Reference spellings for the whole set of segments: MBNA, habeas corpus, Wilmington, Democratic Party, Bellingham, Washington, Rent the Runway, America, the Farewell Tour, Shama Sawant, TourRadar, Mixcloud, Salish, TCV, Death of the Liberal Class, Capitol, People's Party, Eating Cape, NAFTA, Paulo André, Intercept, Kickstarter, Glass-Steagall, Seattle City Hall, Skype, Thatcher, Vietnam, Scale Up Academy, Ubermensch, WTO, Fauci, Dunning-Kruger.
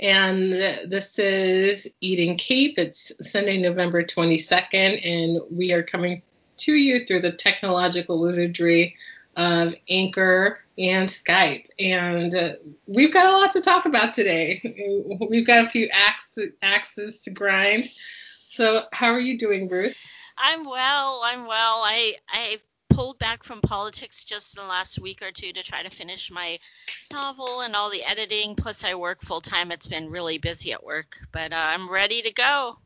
And this is Eating Cape. It's Sunday, November 22nd, and we are coming to you through the technological wizardry of Anchor and Skype. And we've got a lot to talk about today. We've got a few axes to grind. So how are you doing, Ruth? I'm well. I pulled back from politics just in the last week or two to try to finish my novel and all the editing. Plus, I work full time. It's been really busy at work, but I'm ready to go.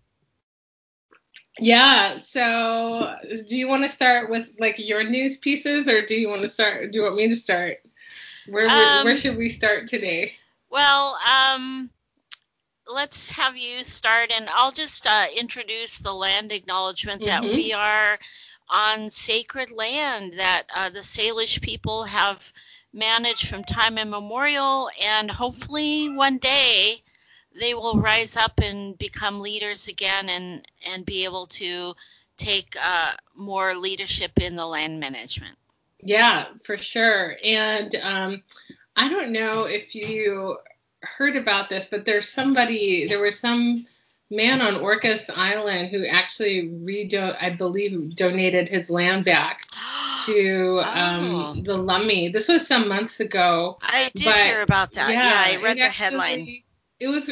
Yeah. So, do you want to start with like your news pieces, or do you want to start? Do you want me to start? Where should we start today? Well, let's have you start, and I'll just introduce the land acknowledgement that we are on sacred land that the Salish people have managed from time immemorial, and hopefully one day they will rise up and become leaders again and be able to take more leadership in the land management. Yeah, for sure. And I don't know if you heard about this, but there was some man on Orcas Island who actually donated his land back to the Lummi. This was some months ago. I did hear about that. Yeah, I read the headline. It was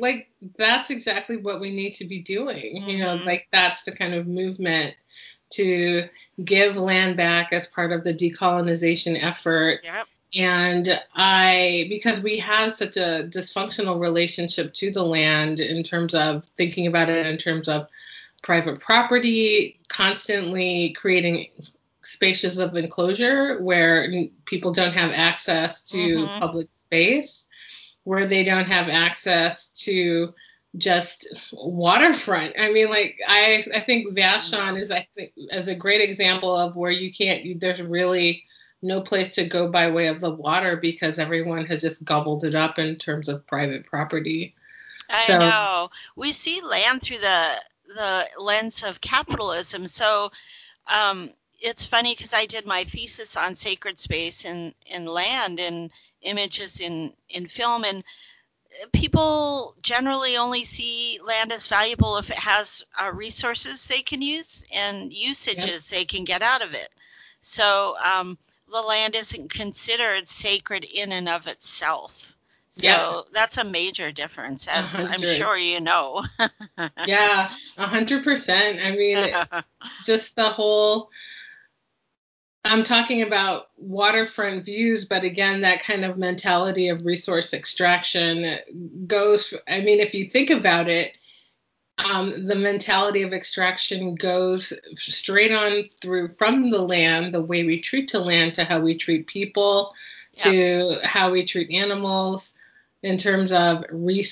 like, that's exactly what we need to be doing. Mm-hmm. You know, like that's the kind of movement to give land back as part of the decolonization effort. Yep. And because we have such a dysfunctional relationship to the land in terms of thinking about it in terms of private property, constantly creating spaces of enclosure where people don't have access to public space, where they don't have access to just waterfront. I mean, like, I think Vashon is, as a great example of where there's really no place to go by way of the water because everyone has just gobbled it up in terms of private property. I know. We see land through the lens of capitalism. So it's funny because I did my thesis on sacred space and land and images in film, and people generally only see land as valuable if it has resources they can use and usages they can get out of it. So the land isn't considered sacred in and of itself. So that's a major difference, as 100. I'm sure you know. 100%. I mean, just the whole, I'm talking about waterfront views, but again, that kind of mentality of resource extraction goes, I mean, if you think about it, the mentality of extraction goes straight on through from the land, the way we treat the land, to how we treat people, to how we treat animals. In terms of we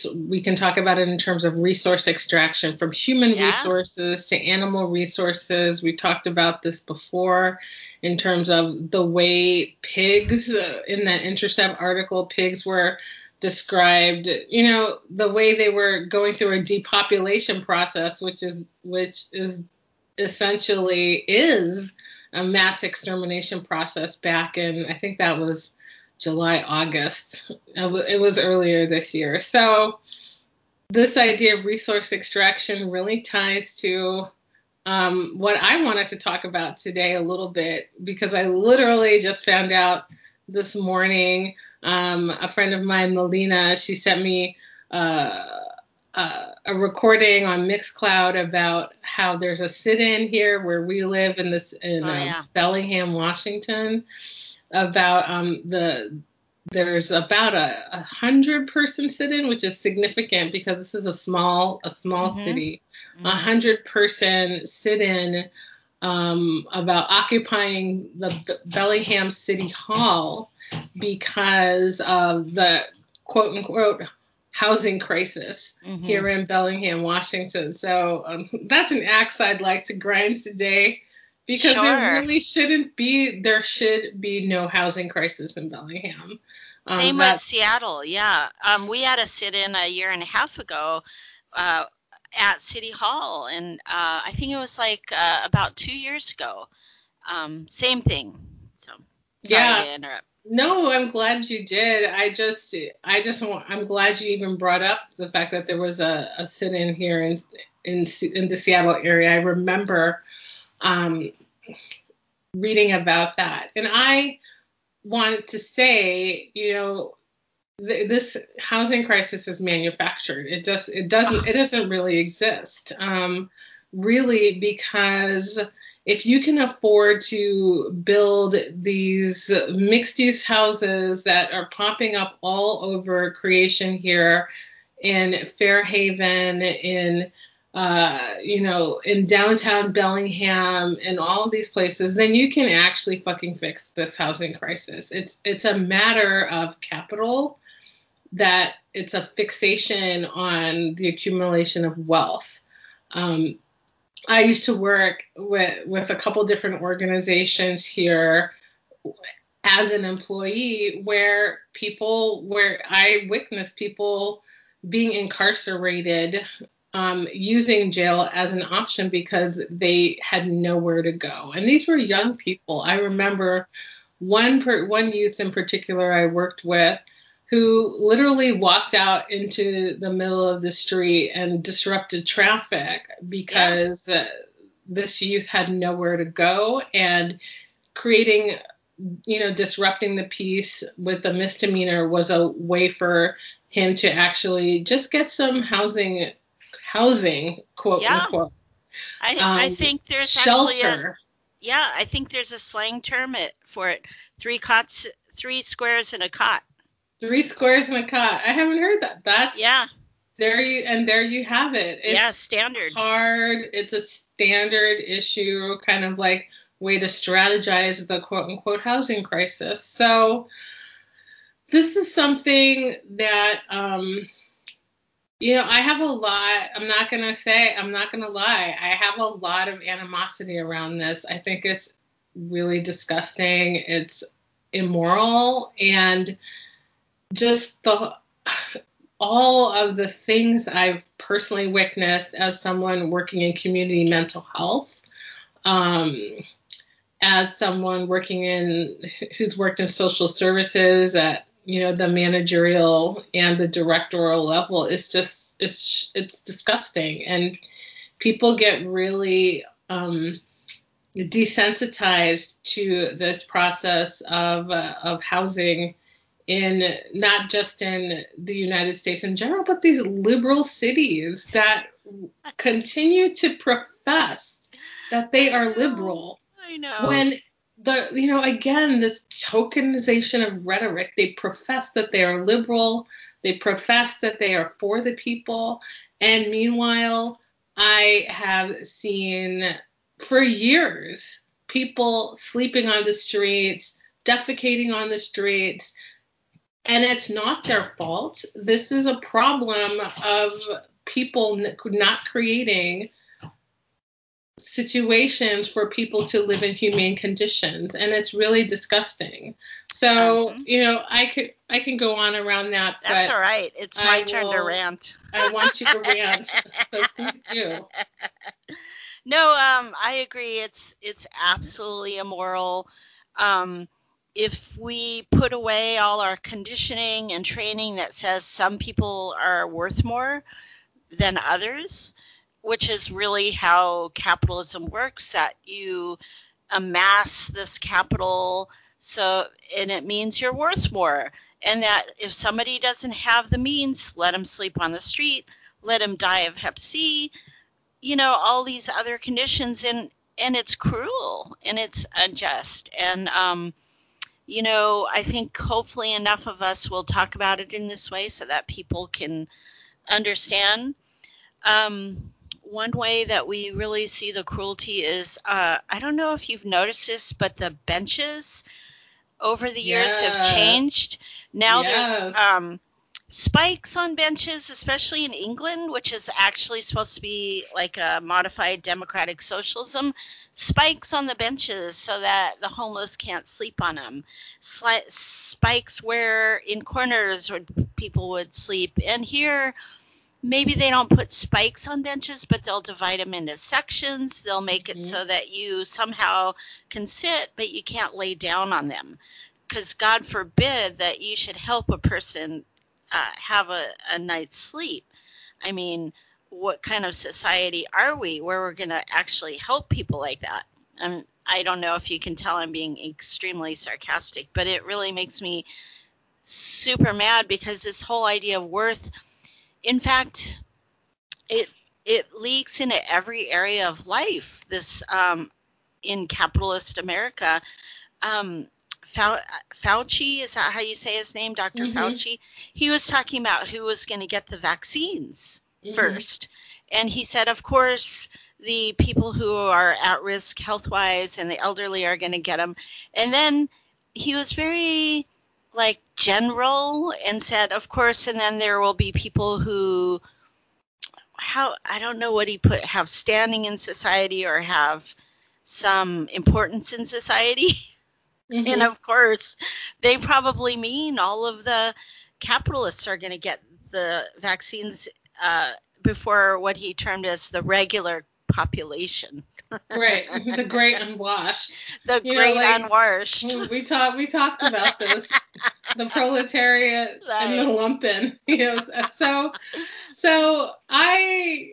can talk about it in terms of resource extraction from human resources to animal resources. We talked about this before in terms of the way pigs in that Intercept article, pigs were described, you know, the way they were going through a depopulation process, which is essentially is a mass extermination process back in, I think that was July, August. It was earlier this year. So this idea of resource extraction really ties to what I wanted to talk about today a little bit, because I literally just found out this morning, a friend of mine, Melina, she sent me a recording on Mixcloud about how there's a sit-in here where we live in Bellingham, Washington, about there's about a 100-person sit-in, which is significant because this is a small city, 100-person sit-in about occupying the Bellingham City Hall because of the quote-unquote housing crisis here in Bellingham, Washington. So that's an axe I'd like to grind today, because there really shouldn't be, there should be no housing crisis in Bellingham. Same with Seattle, we had a sit-in a year and a half ago at City Hall, and I think it was like about 2 years ago. Same thing. So sorry to interrupt. No, I'm glad you did. I'm glad you even brought up the fact that there was a sit-in here in the Seattle area. I remember reading about that. And I wanted to say, you know, this housing crisis is manufactured. It doesn't really exist. Really, because if you can afford to build these mixed-use houses that are popping up all over creation here in Fairhaven, in downtown Bellingham, and all of these places, then you can actually fucking fix this housing crisis. It's a matter of capital, that it's a fixation on the accumulation of wealth. I used to work with a couple different organizations here as an employee where I witnessed people being incarcerated, using jail as an option because they had nowhere to go. And these were young people. I remember one youth in particular I worked with, who literally walked out into the middle of the street and disrupted traffic because this youth had nowhere to go, and creating, you know, disrupting the peace with the misdemeanor was a way for him to actually just get some housing, quote unquote. I think there's shelter. Actually I think there's a slang term for it. Three squares and a cot. Three squares and a cot. I haven't heard that. There you have it. It's standard. Hard. It's a standard issue, kind of like way to strategize the quote unquote housing crisis. So this is something that, I have a lot. I'm not going to lie. I have a lot of animosity around this. I think it's really disgusting. It's immoral, and just all of the things I've personally witnessed as someone working in community mental health, as someone who's worked in social services at, the managerial and the directorial level, it's disgusting. And people get really desensitized to this process of housing, in not just in the United States in general, but these liberal cities that continue to profess that they are liberal. I know. When again, this tokenization of rhetoric, they profess that they are liberal, they profess that they are for the people. And meanwhile, I have seen for years people sleeping on the streets, defecating on the streets, and it's not their fault. This is a problem of people not creating situations for people to live in humane conditions. And it's really disgusting. So, I can go on around that. That's all right. It's my turn to rant. I want you to rant. So please do. No, I agree. It's absolutely immoral. If we put away all our conditioning and training that says some people are worth more than others, which is really how capitalism works, that you amass this capital, and it means you're worth more. And that if somebody doesn't have the means, let them sleep on the street, let them die of hep C, all these other conditions. And it's cruel and it's unjust. And, I think hopefully enough of us will talk about it in this way so that people can understand. One way that we really see the cruelty is, I don't know if you've noticed this, but the benches over the years have changed. Now there's spikes on benches, especially in England, which is actually supposed to be like a modified democratic socialism. Spikes on the benches so that the homeless can't sleep on them. Spikes where in corners where people would sleep. And here, maybe they don't put spikes on benches, but they'll divide them into sections. They'll make it so that you somehow can sit, but you can't lay down on them. because God forbid that you should help a person have a night's sleep. I mean, what kind of society are we where we're going to actually help people like that? I don't know if you can tell I'm being extremely sarcastic, but it really makes me super mad because this whole idea of worth, in fact, it leaks into every area of life. This in capitalist America, Fauci, is that how you say his name, Dr. Mm-hmm. Fauci? He was talking about who was going to get the vaccines mm-hmm. first. And he said, of course, the people who are at risk health-wise and the elderly are going to get them. And then he was very, general and said, of course, and then there will be people who I don't know what he put, have standing in society or have some importance in society. Mm-hmm. And, of course, they probably mean all of the capitalists are going to get the vaccines before what he termed as the regular population. Right. The great unwashed. The great unwashed. We talked about this. The proletariat and the lumpen. So I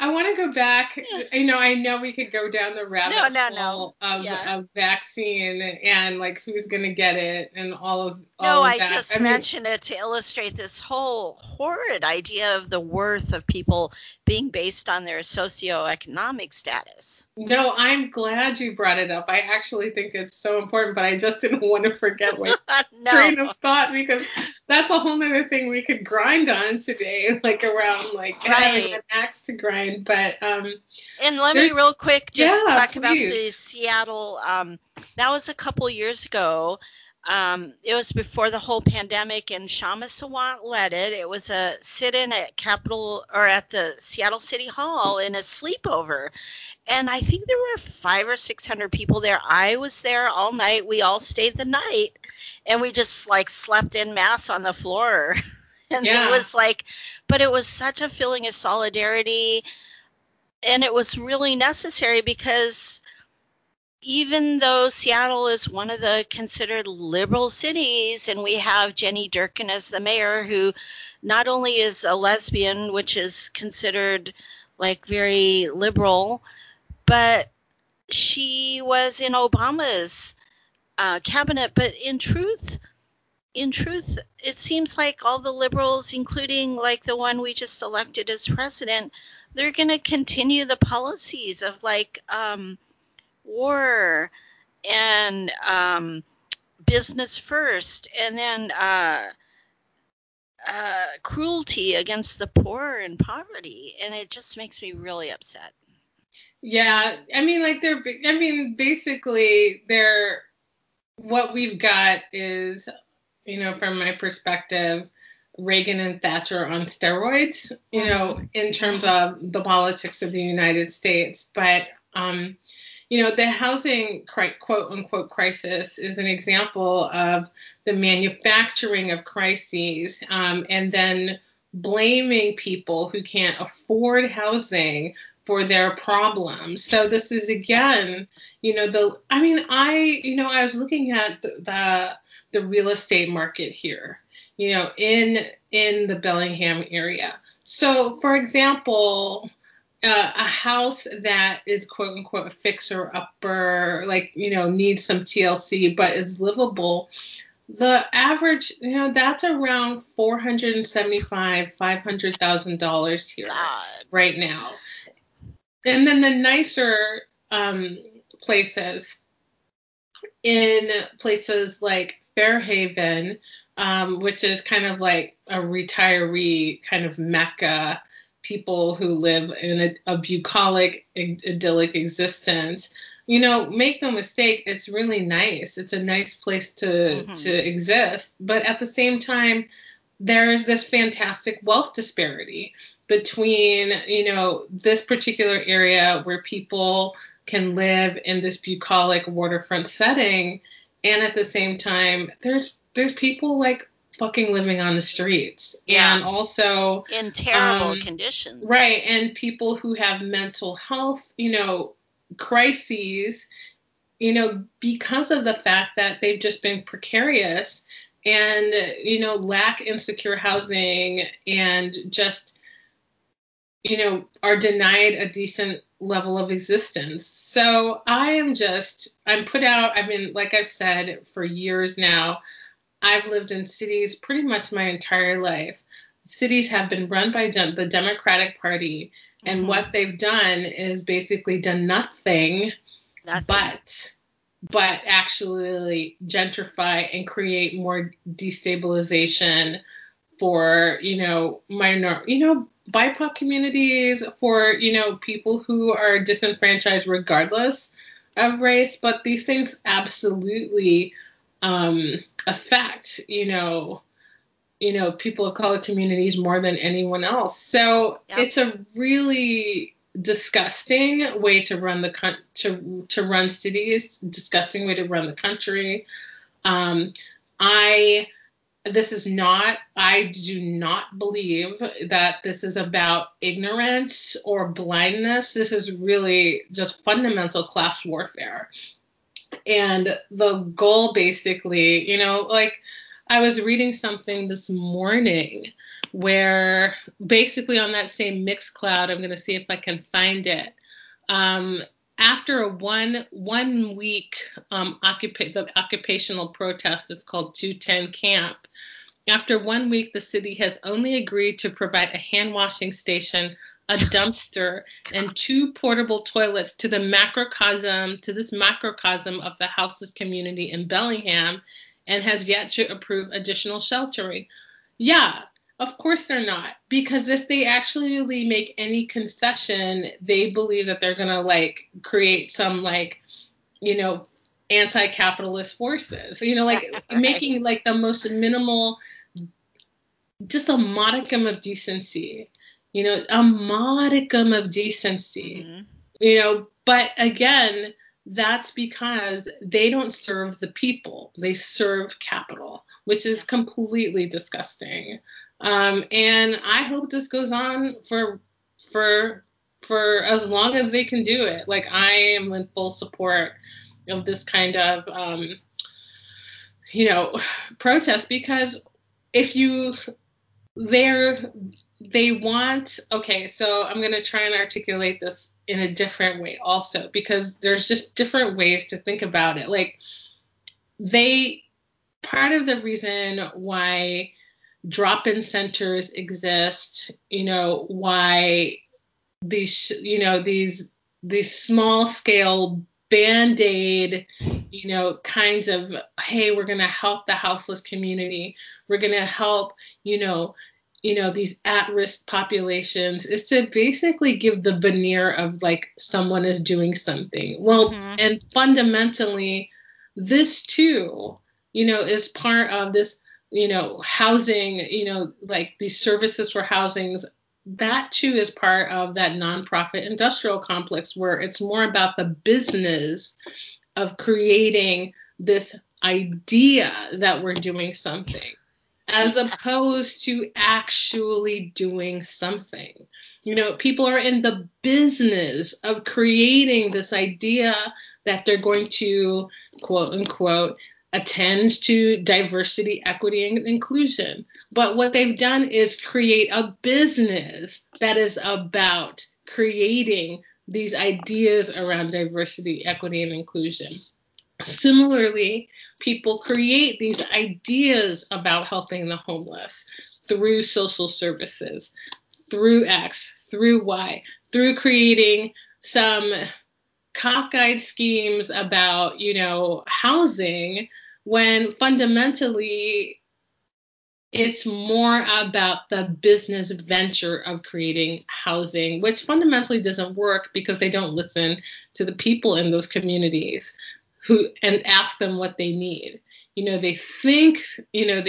want to go back. I know we could go down the rabbit hole of vaccine and who's going to get it and all of that. I mentioned it to illustrate this whole horrid idea of the worth of people being based on their socioeconomic status. No, I'm glad you brought it up. I actually think it's so important, but I just didn't want to forget my train of thought because that's a whole other thing we could grind on today, having an axe to grind. But and let me real quick just talk about the Seattle. That was a couple years ago. It was before the whole pandemic, and Shama Sawant led it. It was a sit-in at Capitol or at the Seattle City Hall in a sleepover. And I think there were 500 or 600 people there. I was there all night. We all stayed the night, and we just slept en masse on the floor. And it was but it was such a feeling of solidarity, and it was really necessary because even though Seattle is one of the considered liberal cities, and we have Jenny Durkin as the mayor, who not only is a lesbian, which is considered very liberal, but she was in Obama's cabinet. But in truth, it seems like all the liberals, including the one we just elected as president, they're going to continue the policies of war and business first, and then cruelty against the poor and poverty, and it just makes me really upset. Yeah, basically what we've got is, from my perspective, Reagan and Thatcher on steroids, in terms of the politics of the United States, but the housing quote-unquote crisis is an example of the manufacturing of crises and then blaming people who can't afford housing for their problems. So this is, again, I was looking at the real estate market here, in the Bellingham area. So, for example, a house that is quote unquote a fixer upper, needs some TLC but is livable, the average, that's around $475,000 to $500,000 here right now. And then the nicer places, in places like Fairhaven, which is kind of a retiree kind of mecca, people who live in a bucolic, idyllic existence, make no mistake, it's really nice. It's a nice place to exist. But at the same time, there's this fantastic wealth disparity between, this particular area where people can live in this bucolic waterfront setting. And at the same time, there's people fucking living on the streets and also in terrible conditions. Right. And people who have mental health, crises you know, because of the fact that they've just been precarious and, you know, lack insecure housing and just, you know, are denied a decent level of existence. So I'm put out. I mean, like I've said for years now, I've lived in cities pretty much my entire life. Cities have been run by the Democratic Party, and mm-hmm. what they've done is basically done nothing. but actually gentrify and create more destabilization for, you know, minor, you know, BIPOC communities, for, you know, people who are disenfranchised regardless of race. But these things absolutely affect, you know, people of color communities more than anyone else. So yep. It's a really disgusting way to run run cities, disgusting way to run the country. I do not believe that this is about ignorance or blindness. This is really just fundamental class warfare. And the goal basically, you know, like I was reading something this morning where basically on that same Mixcloud, I'm going to see if I can find it. After a one week the occupational protest, it's called 210 Camp. After 1 week, the city has only agreed to provide a hand washing station, a dumpster, and two portable toilets to this macrocosm of the houseless community in Bellingham, and has yet to approve additional sheltering. Yeah, of course they're not, because if they actually make any concession, they believe that they're going to, like, create some, like, you know, anti-capitalist forces, you know, like right. Making like the most minimal, just a modicum of decency, you know, mm-hmm. you know, but again, that's because they don't serve the people, they serve capital, which is completely disgusting. And I hope this goes on for as long as they can do it. Like, I am in full support of this kind of, you know, protest, because so I'm going to try and articulate this in a different way also, because there's just different ways to think about it. Like, part of the reason why drop-in centers exist, you know, why these small scale Band-Aid, you know, kinds of, hey, we're going to help the houseless community, we're going to help, you know, these at-risk populations, is to basically give the veneer of, like, someone is doing something. Well, mm-hmm. and fundamentally, this too, you know, is part of this, you know, housing, you know, like these services for housings, that too is part of that nonprofit industrial complex, where it's more about the business of creating this idea that we're doing something, as opposed to actually doing something. You know, people are in the business of creating this idea that they're going to, quote unquote, attend to diversity, equity, and inclusion. But what they've done is create a business that is about creating these ideas around diversity, equity, and inclusion. Similarly, people create these ideas about helping the homeless through social services, through X, through Y, through creating some cockeyed schemes about, you know, housing, when fundamentally it's more about the business venture of creating housing, which fundamentally doesn't work, because they don't listen to the people in those communities who and ask them what they need. You know, they think, you know,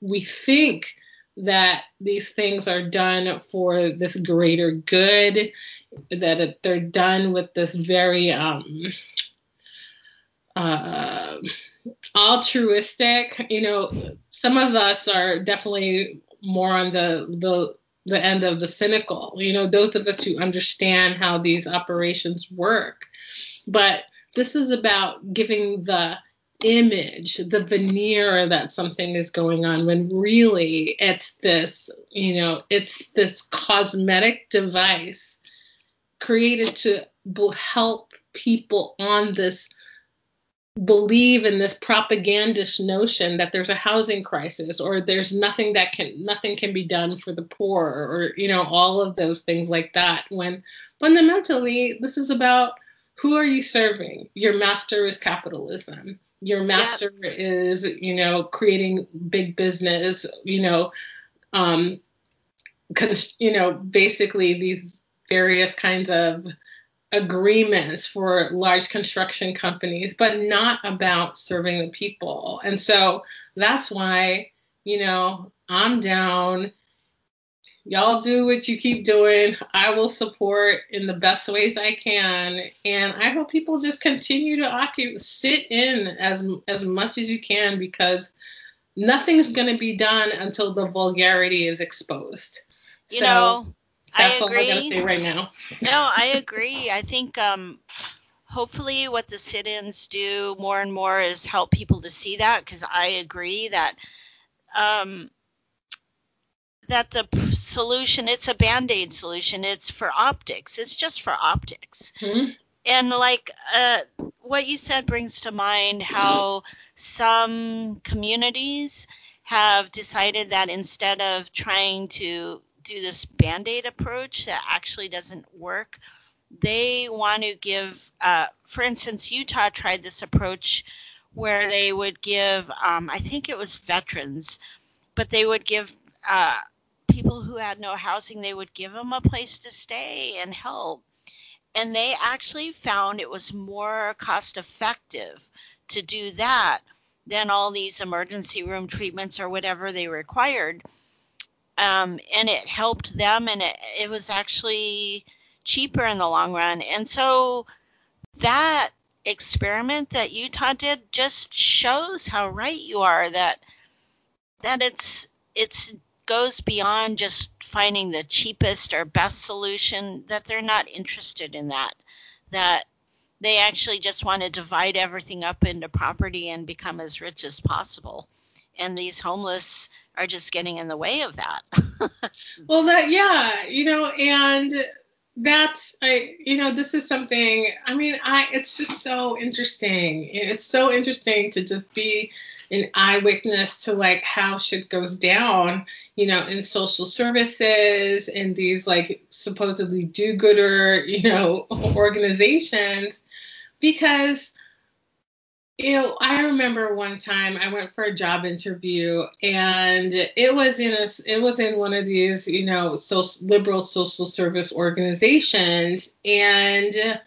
we think that these things are done for this greater good, that they're done with this very altruistic, you know, some of us are definitely more on the end of the cynical, you know, those of us who understand how these operations work. But This is about giving the image, the veneer that something is going on, when really it's this, you know, it's this cosmetic device created to help people on this believe in this propagandist notion that there's a housing crisis, or there's nothing can be done for the poor, or, you know, all of those things like that, when fundamentally this is about, who are you serving? Your master is capitalism. Your master is, you know, creating big business, you know, basically these various kinds of agreements for large construction companies, but not about serving the people. And so that's why, you know, I'm down. Y'all do what you keep doing. I will support in the best ways I can. And I hope people just continue to sit in as much as you can, because nothing's going to be done until the vulgarity is exposed. You know, that's all I got to say right now. No, I agree. I think hopefully what the sit-ins do more and more is help people to see that, because I agree that that the solution, it's a Band-Aid solution. It's for optics. It's just for optics. Mm-hmm. And like what you said brings to mind how some communities have decided that instead of trying to do this Band-Aid approach that actually doesn't work, they want to give, for instance, Utah tried this approach where they would give, I think it was veterans, but they would give people who had no housing, they would give them a place to stay and help. And they actually found it was more cost effective to do that than all these emergency room treatments or whatever they required. And it helped them, and it was actually cheaper in the long run. And so that experiment that Utah did just shows how right you are, that it's goes beyond just finding the cheapest or best solution, that they're not interested in that they actually just want to divide everything up into property and become as rich as possible. And these homeless are just getting in the way of that. Well, this is something, it's just so interesting. It's so interesting to just be an eyewitness to like how shit goes down, you know, in social services and these like supposedly do-gooder, you know, organizations. Because, you know, I remember one time I went for a job interview, and it was in one of these, you know, liberal social service organizations, and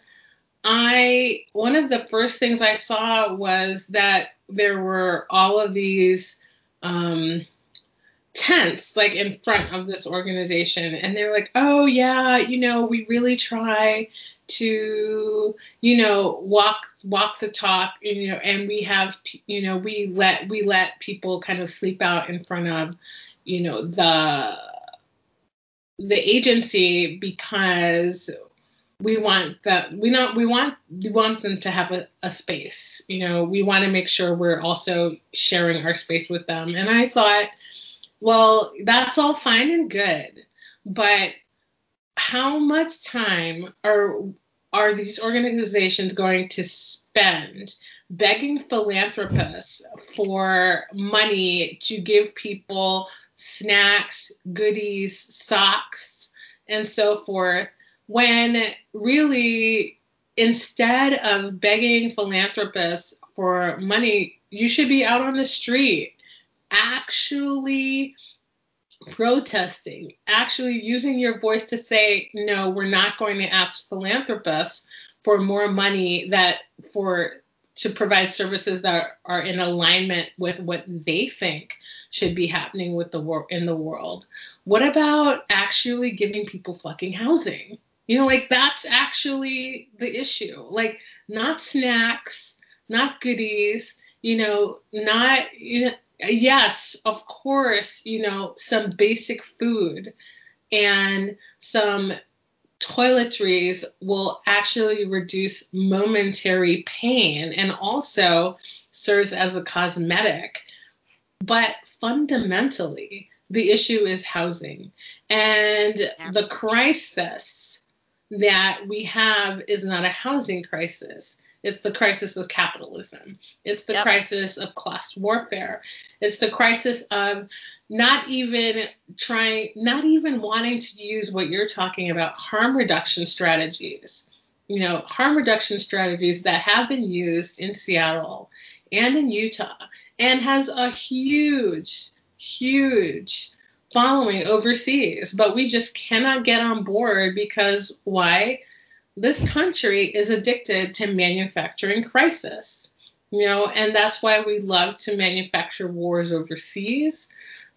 one of the first things I saw was that there were all of these tents like in front of this organization, and they were like, oh yeah, you know, we really try to, you know, walk the talk, you know, and we have, you know, we let people kind of sleep out in front of, you know, the agency, because we want them to have a space, you know, we want to make sure we're also sharing our space with them. And I thought, well, that's all fine and good, but how much time are these organizations going to spend begging philanthropists for money to give people snacks, goodies, socks, and so forth, when really, instead of begging philanthropists for money, you should be out on the street actually protesting, actually using your voice to say, no, we're not going to ask philanthropists for more money to provide services that are in alignment with what they think should be happening with in the world. What about actually giving people fucking housing? You know, like, that's actually the issue. Like, not snacks, not goodies, you know, not, you know, yes, of course, you know, some basic food and some toiletries will actually reduce momentary pain and also serves as a cosmetic. But fundamentally, the issue is housing. And the crisis that we have is not a housing crisis. It's the crisis of capitalism. It's the crisis of class warfare. It's the crisis of not even wanting to use what you're talking about, harm reduction strategies. You know, harm reduction strategies that have been used in Seattle and in Utah and has a huge, huge following overseas. But we just cannot get on board because why? This country is addicted to manufacturing crisis, you know, and that's why we love to manufacture wars overseas.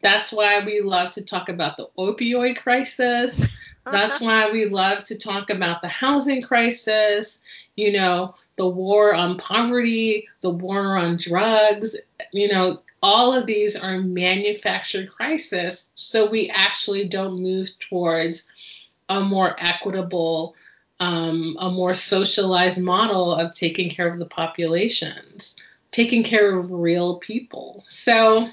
That's why we love to talk about the opioid crisis. That's why we love to talk about the housing crisis, you know, the war on poverty, the war on drugs, you know, all of these are manufactured crises. So we actually don't move towards a more equitable a more socialized model of taking care of the populations, taking care of real people. So,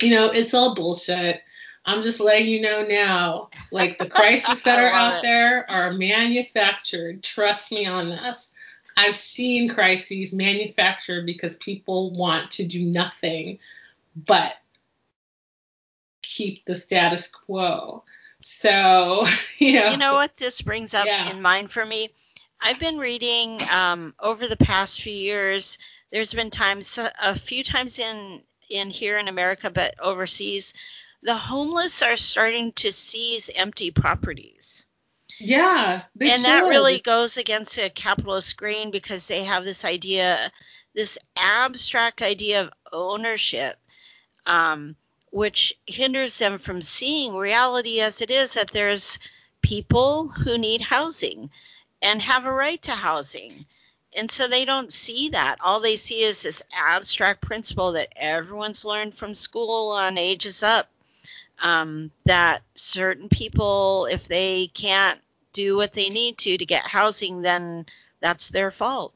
you know, it's all bullshit. I'm just letting you know now, like the crises that are out there are manufactured. Trust me on this. I've seen crises manufactured because people want to do nothing but keep the status quo. So, you know what this brings up in mind for me? I've been reading over the past few years, there's been times, a few times in here in America, but overseas, the homeless are starting to seize empty properties. Yeah, they and should. That really goes against a capitalist grain because they have this idea, this abstract idea of ownership, which hinders them from seeing reality as it is, that there's people who need housing and have a right to housing. And so they don't see that. All they see is this abstract principle that everyone's learned from school on Age Is Up, that certain people, if they can't do what they need to get housing, then that's their fault.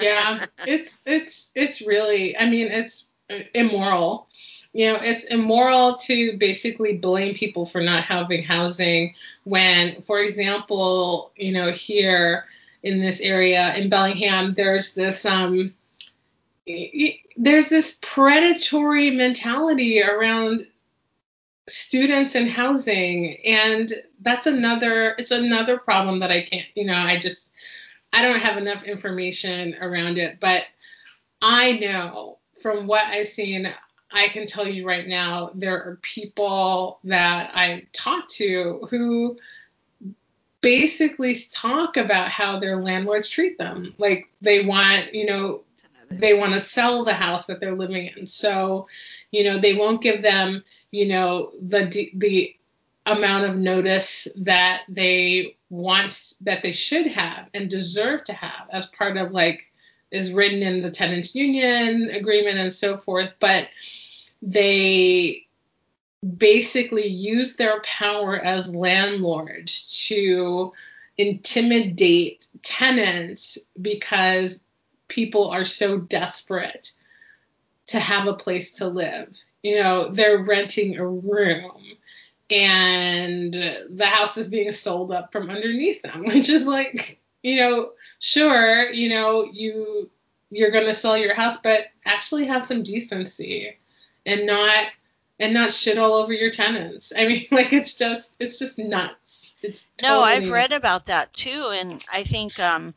Yeah, it's really, I mean, it's immoral. You know, it's immoral to basically blame people for not having housing when, for example, you know, here in this area in Bellingham, there's this predatory mentality around students and housing. And that's another problem that I can't, you know, I don't have enough information around it, but I know from what I've seen, I can tell you right now, there are people that I talk to who basically talk about how their landlords treat them. Like they want, you know, they want to sell the house that they're living in. So, you know, they won't give them, you know, the amount of notice that they want, that they should have and deserve to have as part of like, is written in the tenants union agreement and so forth, but they basically use their power as landlords to intimidate tenants because people are so desperate to have a place to live. You know, they're renting a room and the house is being sold up from underneath them, which is like, you know, sure, you know, you're going to sell your house, but actually have some decency and not shit all over your tenants. I mean, like, it's just nuts. It's totally... No, I've read about that too. And I think the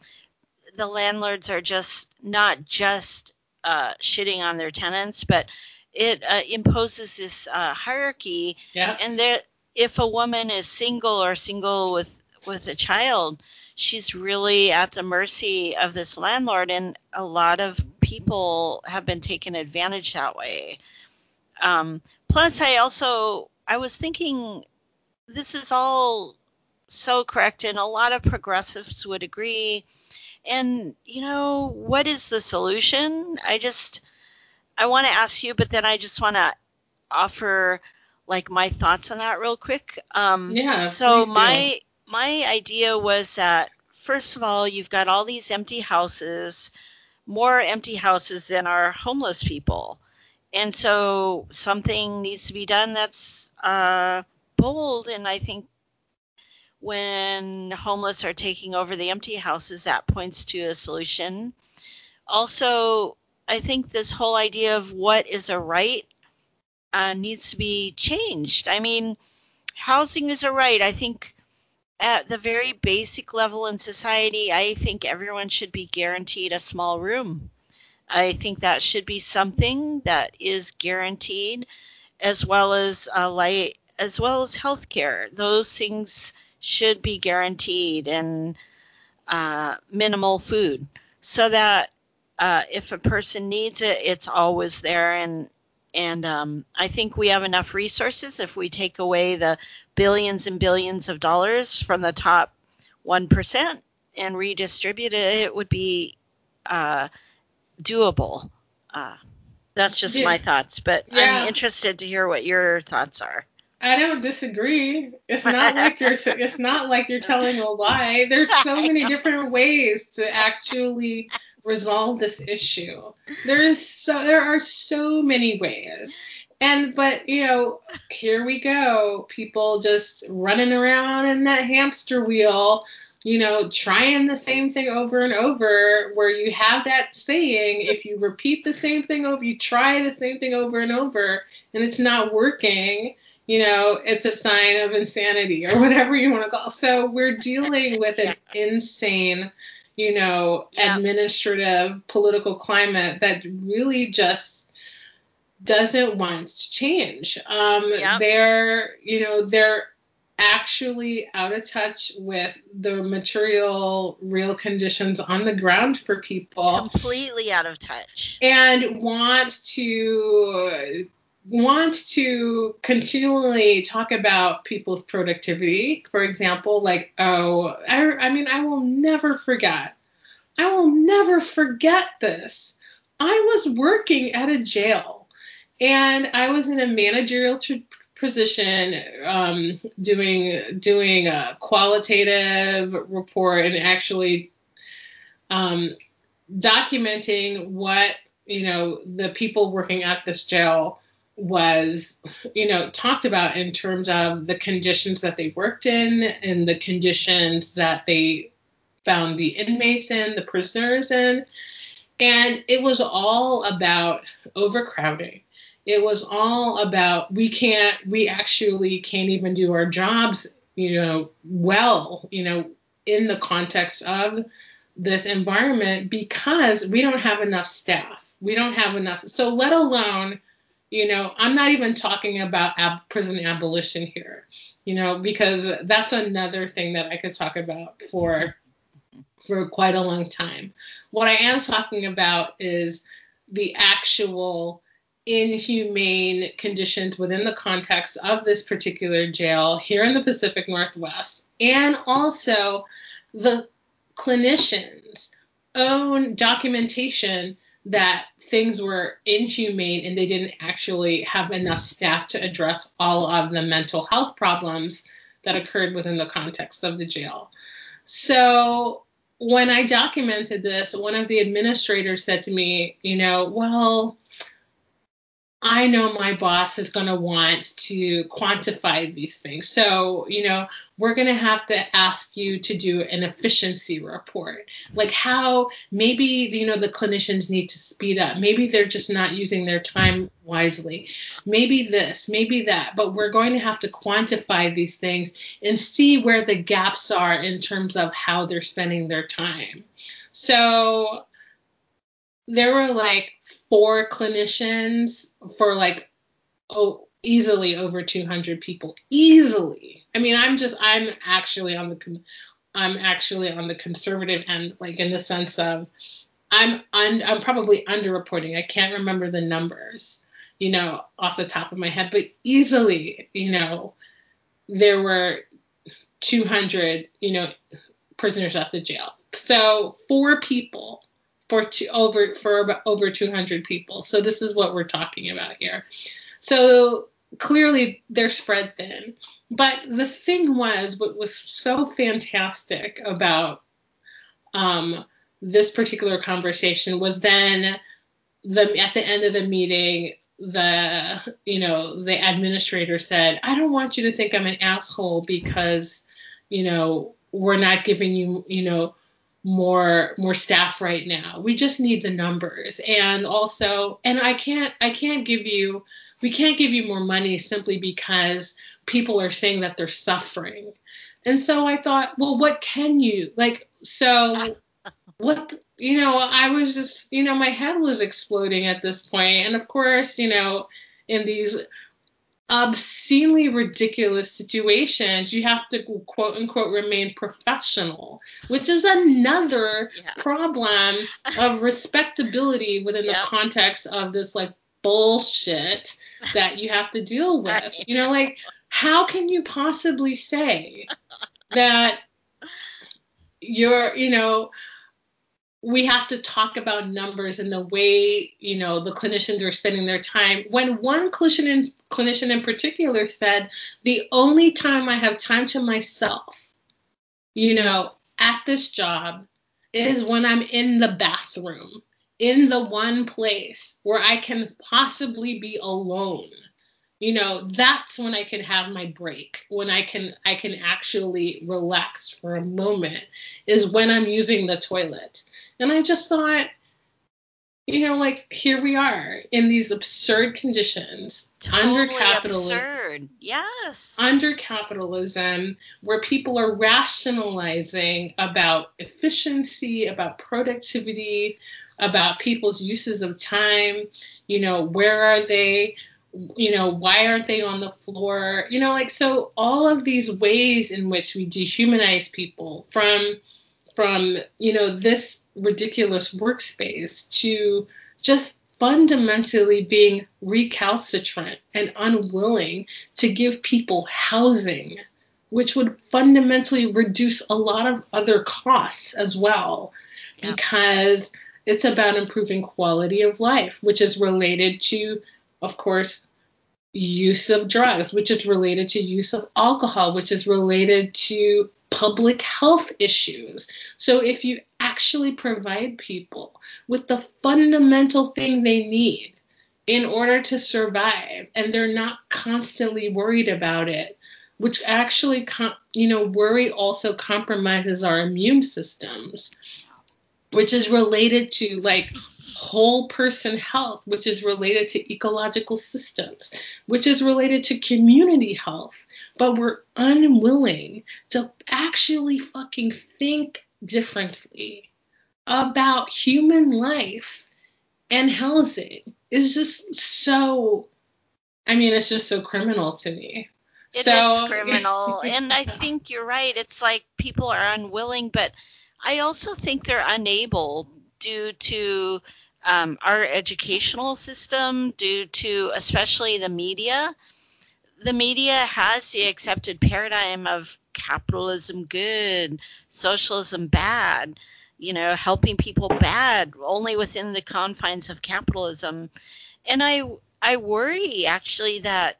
landlords are just not just shitting on their tenants, but it imposes this hierarchy. Yeah. And there, if a woman is single or single with a child, she's really at the mercy of this landlord, and a lot of people have been taken advantage that way. Plus, I was thinking this is all so correct, and a lot of progressives would agree. And, you know, what is the solution? I want to ask you, but then I just want to offer, like, my thoughts on that real quick. Yeah. So my my idea was that, first of all, you've got all these empty houses, more empty houses than are homeless people. And so something needs to be done that's bold. And I think when homeless are taking over the empty houses, that points to a solution. Also, I think this whole idea of what is a right needs to be changed. I mean, housing is a right. I think at the very basic level in society, I think everyone should be guaranteed a small room. I think that should be something that is guaranteed, as well as light, as well as healthcare. Those things should be guaranteed, and minimal food, so that if a person needs it, it's always there. And I think we have enough resources if we take away the billions and billions of dollars from the top 1% and redistribute it, it would be doable. That's just my thoughts, but yeah. I'm interested to hear what your thoughts are. I don't disagree. It's not like you're it's not like you're telling a lie. There's so many different ways to actually resolve this issue. There are so many ways. But you know, here we go. People just running around in that hamster wheel, you know, trying the same thing over and over, where you have that saying, if you repeat the same thing over, you try the same thing over and over, and it's not working, you know, it's a sign of insanity or whatever you want to call it. So we're dealing with an insane, you know, administrative political climate that really just doesn't want to change. They're actually out of touch with the material, real conditions on the ground for people. Completely out of touch. And want to continually talk about people's productivity. For example, like, I will never forget this. I was working at a jail, and I was in a managerial position, doing a qualitative report and actually documenting what, you know, the people working at this jail was, you know, talked about in terms of the conditions that they worked in and the conditions that they found the inmates in, the prisoners in. And it was all about overcrowding. It was all about we actually can't even do our jobs, you know, well, you know, in the context of this environment, because we don't have enough staff. We don't have enough. So let alone, you know, I'm not even talking about prison abolition here, you know, because that's another thing that I could talk about for quite a long time. What I am talking about is the actual inhumane conditions within the context of this particular jail here in the Pacific Northwest, and also the clinicians' own documentation that things were inhumane and they didn't actually have enough staff to address all of the mental health problems that occurred within the context of the jail. So when I documented this, one of the administrators said to me, you know, well, I know my boss is going to want to quantify these things. So, you know, we're going to have to ask you to do an efficiency report. Like how maybe, you know, the clinicians need to speed up. Maybe they're just not using their time wisely. Maybe this, maybe that. But we're going to have to quantify these things and see where the gaps are in terms of how they're spending their time. So there were like 4 clinicians for like easily over 200 people, easily. I mean, I'm actually on the conservative end, like in the sense of I'm probably underreporting. I can't remember the numbers, you know, off the top of my head, but easily, you know, there were 200, you know, prisoners at the jail. So 4 people. For over 200 people. So this is what we're talking about here. So clearly they're spread thin. But the thing was, what was so fantastic about this particular conversation was then at the end of the meeting, the administrator said, I don't want you to think I'm an asshole because, we're not giving you, more staff right now. We just need the numbers. And also, we can't give you more money simply because people are saying that they're suffering. And so I thought, well, what can you, I was just, my head was exploding at this point. And of course, in these obscenely ridiculous situations, you have to, quote unquote, remain professional, which is another problem of respectability within the context of this bullshit that you have to deal with. Right. How can you possibly say that you're, we have to talk about numbers and the way, the clinicians are spending their time. When one clinician in particular said, the only time I have time to myself, at this job is when I'm in the bathroom, in the one place where I can possibly be alone. That's when I can have my break, when I can actually relax for a moment, is when I'm using the toilet. And I just thought, here we are in these absurd conditions, totally under capitalism. Absurd. Yes. Under capitalism, where people are rationalizing about efficiency, about productivity, about people's uses of time, where are they? Why aren't they on the floor? So all of these ways in which we dehumanize people from this ridiculous workspace to just fundamentally being recalcitrant and unwilling to give people housing, which would fundamentally reduce a lot of other costs as well, because it's about improving quality of life, which is related to, of course, use of drugs, which is related to use of alcohol, which is related to public health issues. So if you actually provide people with the fundamental thing they need in order to survive, and they're not constantly worried about it, which actually, worry also compromises our immune systems, which is related to whole person health, which is related to ecological systems, which is related to community health, but we're unwilling to actually fucking think differently about human life and housing. It's just so criminal to me. It is criminal. And I think you're right. It's people are unwilling, but I also think they're unable due to our educational system, due to especially the media. The media has the accepted paradigm of capitalism good, socialism bad, helping people bad, only within the confines of capitalism. And I worry actually that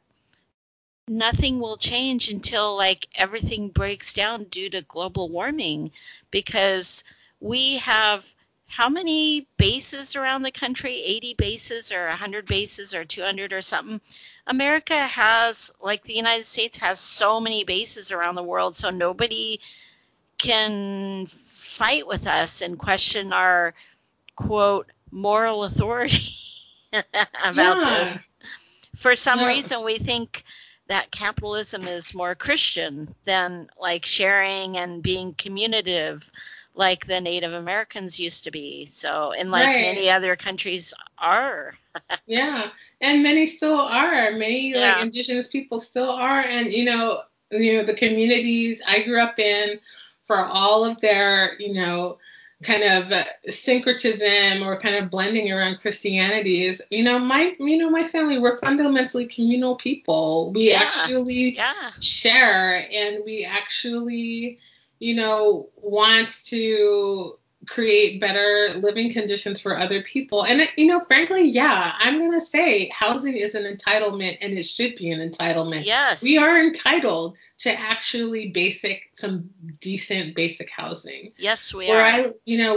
nothing will change until everything breaks down due to global warming, because we have how many bases around the country, 80 bases or 100 bases or 200 or something? America has, the United States has so many bases around the world, so nobody can fight with us and question our, quote, moral authority about this. For some reason, we think that capitalism is more Christian than, sharing and being communicative, like the Native Americans used to be. So, and many other countries are. Yeah. And many still are. Many indigenous people still are. And, the communities I grew up in, for all of their, kind of syncretism or kind of blending around Christianity is, my family, we're fundamentally communal people. We actually share, and we actually wants to create better living conditions for other people. And, you know, frankly, yeah, I'm going to say housing is an entitlement, and it should be an entitlement. Yes. We are entitled to actually some decent basic housing. Yes, we are.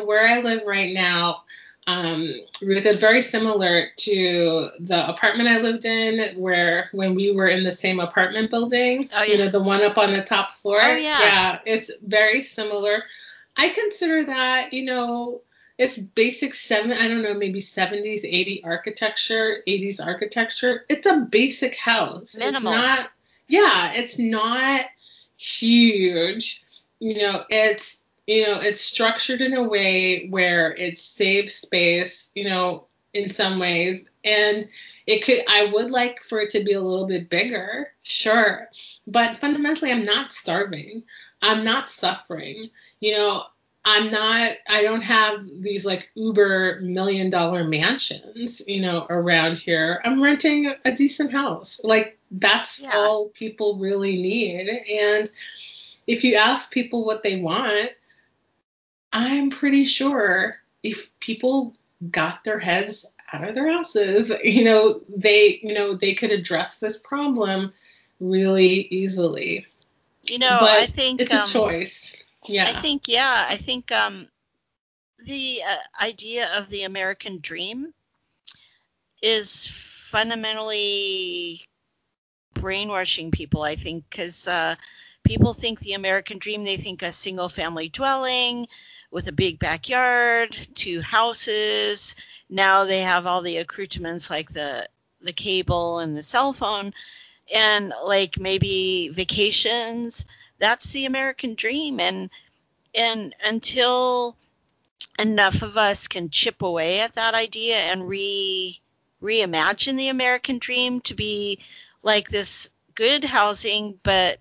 Where I live right now, Ruth, is very similar to the apartment I lived in, where when we were in the same apartment building, oh, yeah. The one up on the top floor. Oh, yeah. Yeah, it's very similar. I consider that, it's basic 70s, 80s architecture. It's a basic house. Minimal. It's not huge. It's structured in a way where it saves space, in some ways. And I would like for it to be a little bit bigger, sure. But fundamentally, I'm not starving. I'm not suffering. I don't have these uber $1 million mansions, around here. I'm renting a decent house. That's all people really need. And if you ask people what they want, I'm pretty sure if people got their heads out of their asses, they could address this problem really easily. I think it's a choice. Yeah. I think the idea of the American dream is fundamentally brainwashing people, I think, because people think the American dream, they think a single-family dwelling with a big backyard, 2 houses. Now they have all the accoutrements like the cable and the cell phone and maybe vacations. That's the American dream. And until enough of us can chip away at that idea and reimagine the American dream to be like this good housing, but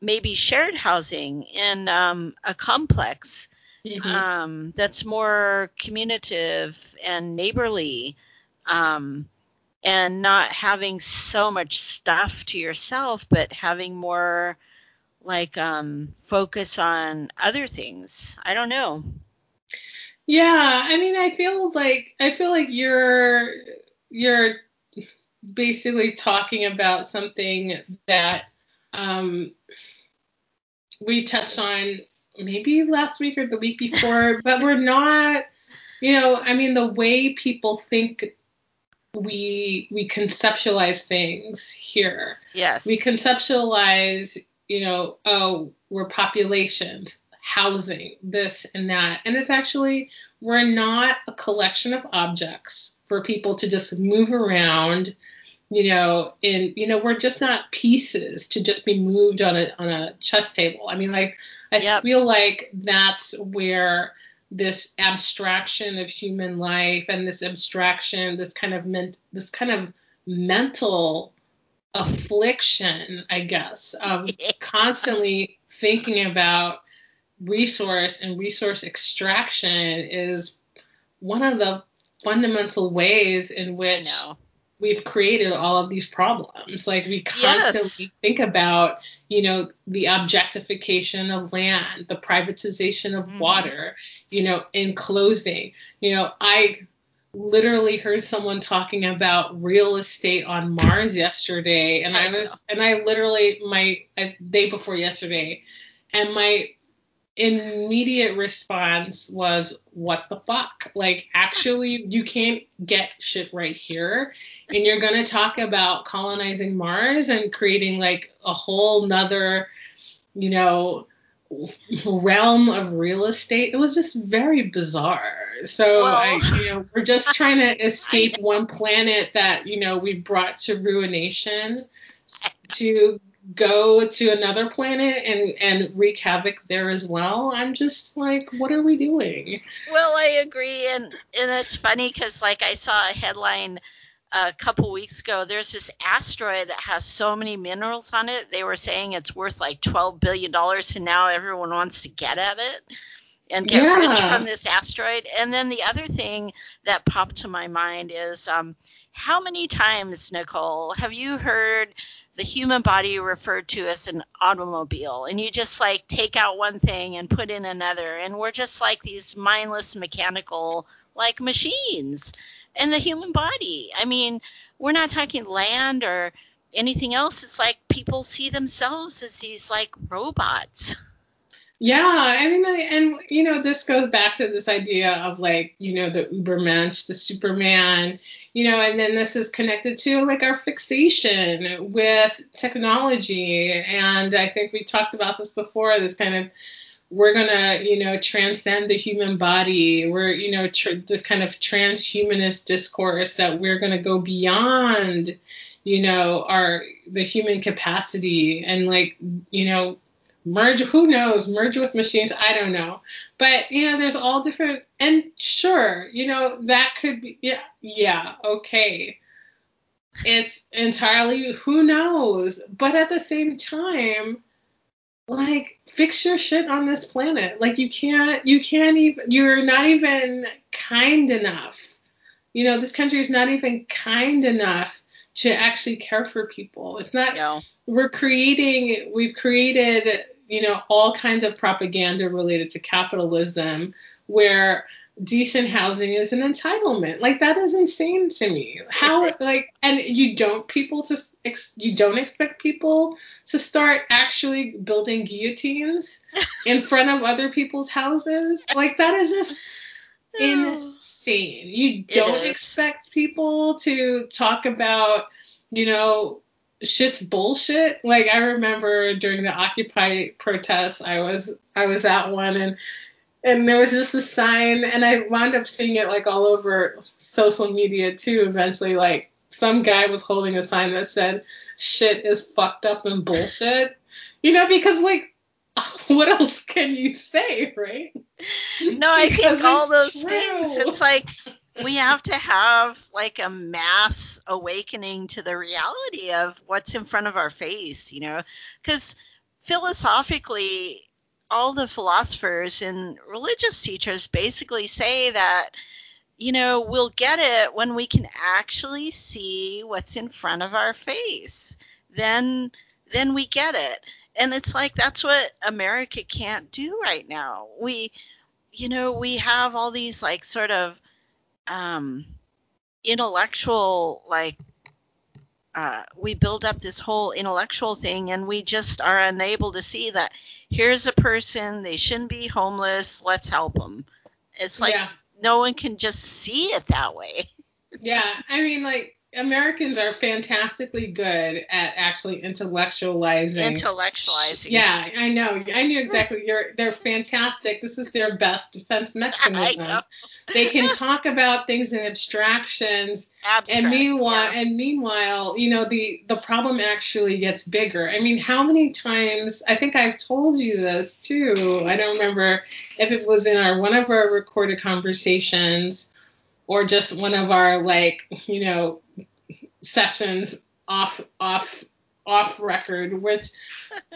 maybe shared housing in a complex that's more communicative and neighborly, and not having so much stuff to yourself, but having more focus on other things. I don't know. Yeah, I mean, I feel like you're basically talking about something that we touched on maybe last week or the week before, but we're not, the way people think we conceptualize things here. Yes. We conceptualize, we're populations, housing, this and that. And it's actually, we're not a collection of objects for people to just move around, we're just not pieces to just be moved on a chess table. I mean, I feel like that's where this abstraction of human life and this abstraction, this kind of mental affliction, I guess, of constantly thinking about resource and resource extraction is one of the fundamental ways in which we've created all of these problems. We constantly think about, the objectification of land, the privatization of water, in clothing. I literally heard someone talking about real estate on Mars yesterday, and day before yesterday, and my immediate response was, what the fuck? Actually, you can't get shit right here, and you're gonna talk about colonizing Mars and creating a whole nother realm of real estate. It was just very bizarre. So we're just trying to escape one planet that we've brought to ruination to go to another planet and wreak havoc there as well. I'm just what are we doing? Well, I agree, and it's funny because I saw a headline a couple weeks ago. There's this asteroid that has so many minerals on it. They were saying it's worth $12 billion, and now everyone wants to get at it and get rich from this asteroid. And then the other thing that popped to my mind is how many times, Nicole, have you heard the human body referred to as an automobile, and you just like take out one thing and put in another, and we're just like these mindless mechanical like machines. And the human body, I mean, we're not talking land or anything else. It's like people see themselves as these like robots. Yeah, I mean, and, you know, this goes back to this idea of, like, you know, the Ubermensch, the Superman, you know, and then this is connected to, like, our fixation with technology. And I think we talked about this before, this kind of, we're going to, you know, transcend the human body. We're, you know, this kind of transhumanist discourse that we're going to go beyond, you know, the human capacity and, like, you know, merge, who knows, merge with machines, I don't know. But, you know, there's all different, and sure, you know, that could be, yeah, okay. It's entirely, who knows? But at the same time, like, fix your shit on this planet. Like, you can't even, you're not even kind enough. You know, this country is not even kind enough to actually care for people. It's not, no. We've created, you know, all kinds of propaganda related to capitalism where decent housing is an entitlement. Like, that is insane to me. How, like, and you don't expect people to start actually building guillotines in front of other people's houses. Like, that is just insane. You don't expect people to talk about, you know, shit's bullshit. Like, I remember during the Occupy protests, I was at one, and there was just a sign, and I wound up seeing it, like, all over social media too eventually. Like, some guy was holding a sign that said shit is fucked up and bullshit, you know, because, like, what else can you say, right? No, I think all those things, it's like we have to have, like, a mass awakening to the reality of what's in front of our face, you know, because philosophically, all the philosophers and religious teachers basically say that, you know, we'll get it when we can actually see what's in front of our face. Then we get it. And it's like, that's what America can't do right now. We, you know, we have all these, like, sort of intellectual, like, we build up this whole intellectual thing, and we just are unable to see that here's a person, they shouldn't be homeless, let's help them. It's like, yeah. No one can just see it that way. Yeah, I mean, like, Americans are fantastically good at actually intellectualizing. Yeah, I know. I knew exactly. They're fantastic. This is their best defense mechanism. They can talk about things in abstractions. Abstract, and meanwhile, yeah. You know, the problem actually gets bigger. I mean, how many times? I think I've told you this too. I don't remember if it was in one of our recorded conversations, or just one of our, like, you know, sessions off record, which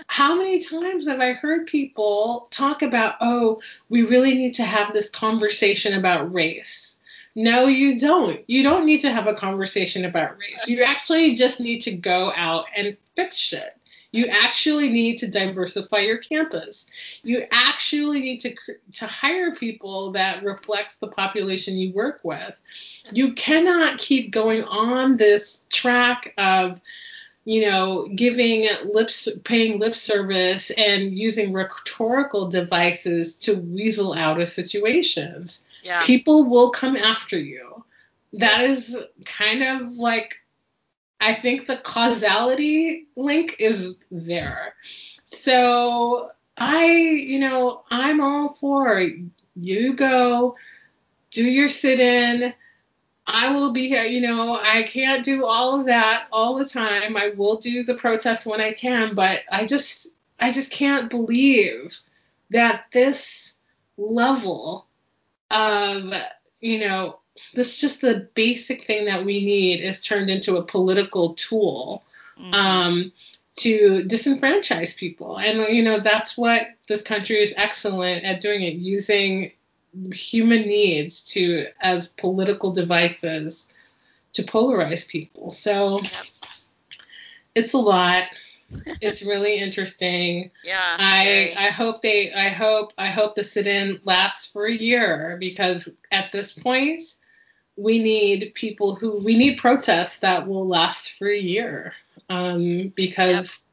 how many times have I heard people talk about, oh, we really need to have this conversation about race. No, you don't. You don't need to have a conversation about race. You actually just need to go out and fix shit. You actually need to diversify your campus. You actually need to hire people that reflects the population you work with. You cannot keep going on this track of, you know, paying lip service and using rhetorical devices to weasel out of situations. Yeah. People will come after you. That is kind of like, I think the causality link is there. So I'm all for you go, do your sit-in. I will be here, you know, I can't do all of that all the time. I will do the protests when I can, but I just can't believe that this level of, you know, this is just the basic thing that we need is turned into a political tool to disenfranchise people. And, you know, that's what this country is excellent at doing, it using human needs as political devices to polarize people. So, It's a lot. It's really interesting. Yeah. I hope the sit-in lasts for a year, because at this point we need protests that will last for a year. Because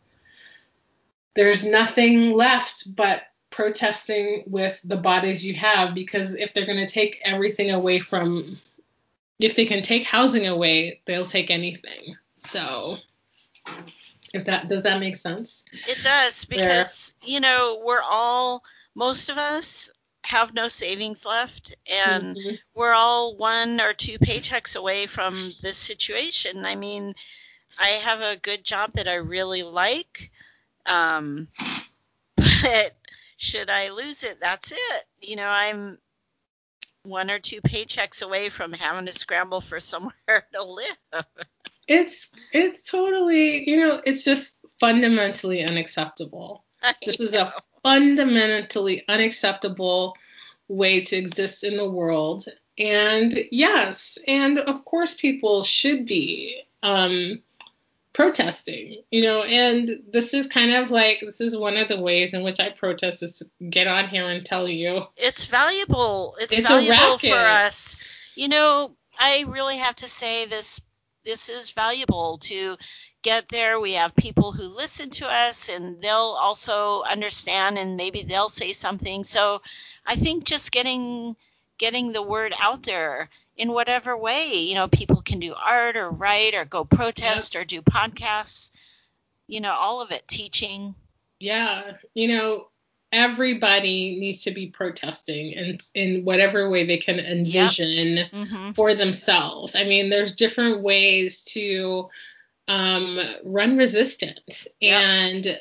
there's nothing left but protesting with the bodies you have, because if they're going to take everything away from, if they can take housing away, they'll take anything. So does that make sense? It does, because, you know, most of us have no savings left, and mm-hmm. we're all one or two paychecks away from this situation. I mean, I have a good job that I really like, but should I lose it, that's it. You know, I'm one or two paychecks away from having to scramble for somewhere to live. It's totally, you know, it's just fundamentally unacceptable. This is a fundamentally unacceptable way to exist in the world. And yes, and of course people should be protesting, you know, and this is one of the ways in which I protest, is to get on here and tell you. It's valuable. It's valuable for us. You know, I really have to say this is valuable to get there. We have people who listen to us, and they'll also understand, and maybe they'll say something. So I think just getting the word out there in whatever way, you know, people can do art or write or go protest or do podcasts, you know, all of it, teaching. Yeah. You know, everybody needs to be protesting in whatever way they can envision mm-hmm. for themselves. I mean, there's different ways to run resistance. Yep. And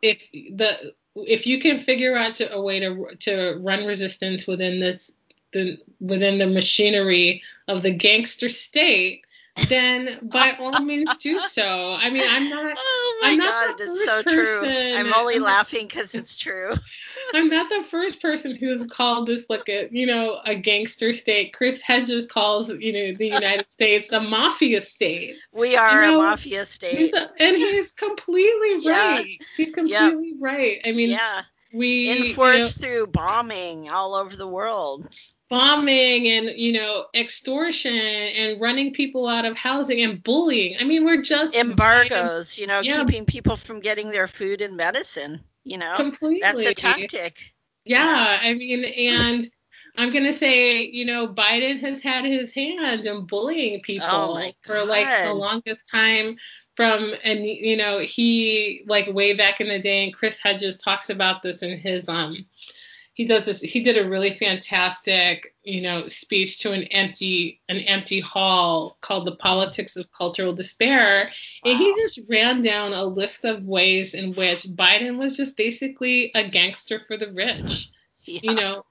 if you can figure out a way to run resistance within within the machinery of the gangster state, then by all means do so. I mean, I'm only laughing because it's true. I'm not the first person who's called this, a gangster state. Chris Hedges calls, you know, the United States a mafia state. We are a mafia state. And he's completely right. Yeah. He's completely right. I mean, we enforced through bombing all over the world. Bombing and, you know, extortion and running people out of housing and bullying. I mean, we're just embargoes, keeping people from getting their food and medicine, you know, completely. That's a tactic. Yeah. I mean, and I'm going to say, you know, Biden has had his hand in bullying people for the longest time way back in the day. And Chris Hedges talks about this in his, he did a really fantastic, you know, speech to an empty hall called The Politics of Cultural Despair. Wow. And he just ran down a list of ways in which Biden was just basically a gangster for the rich. Yeah. You know,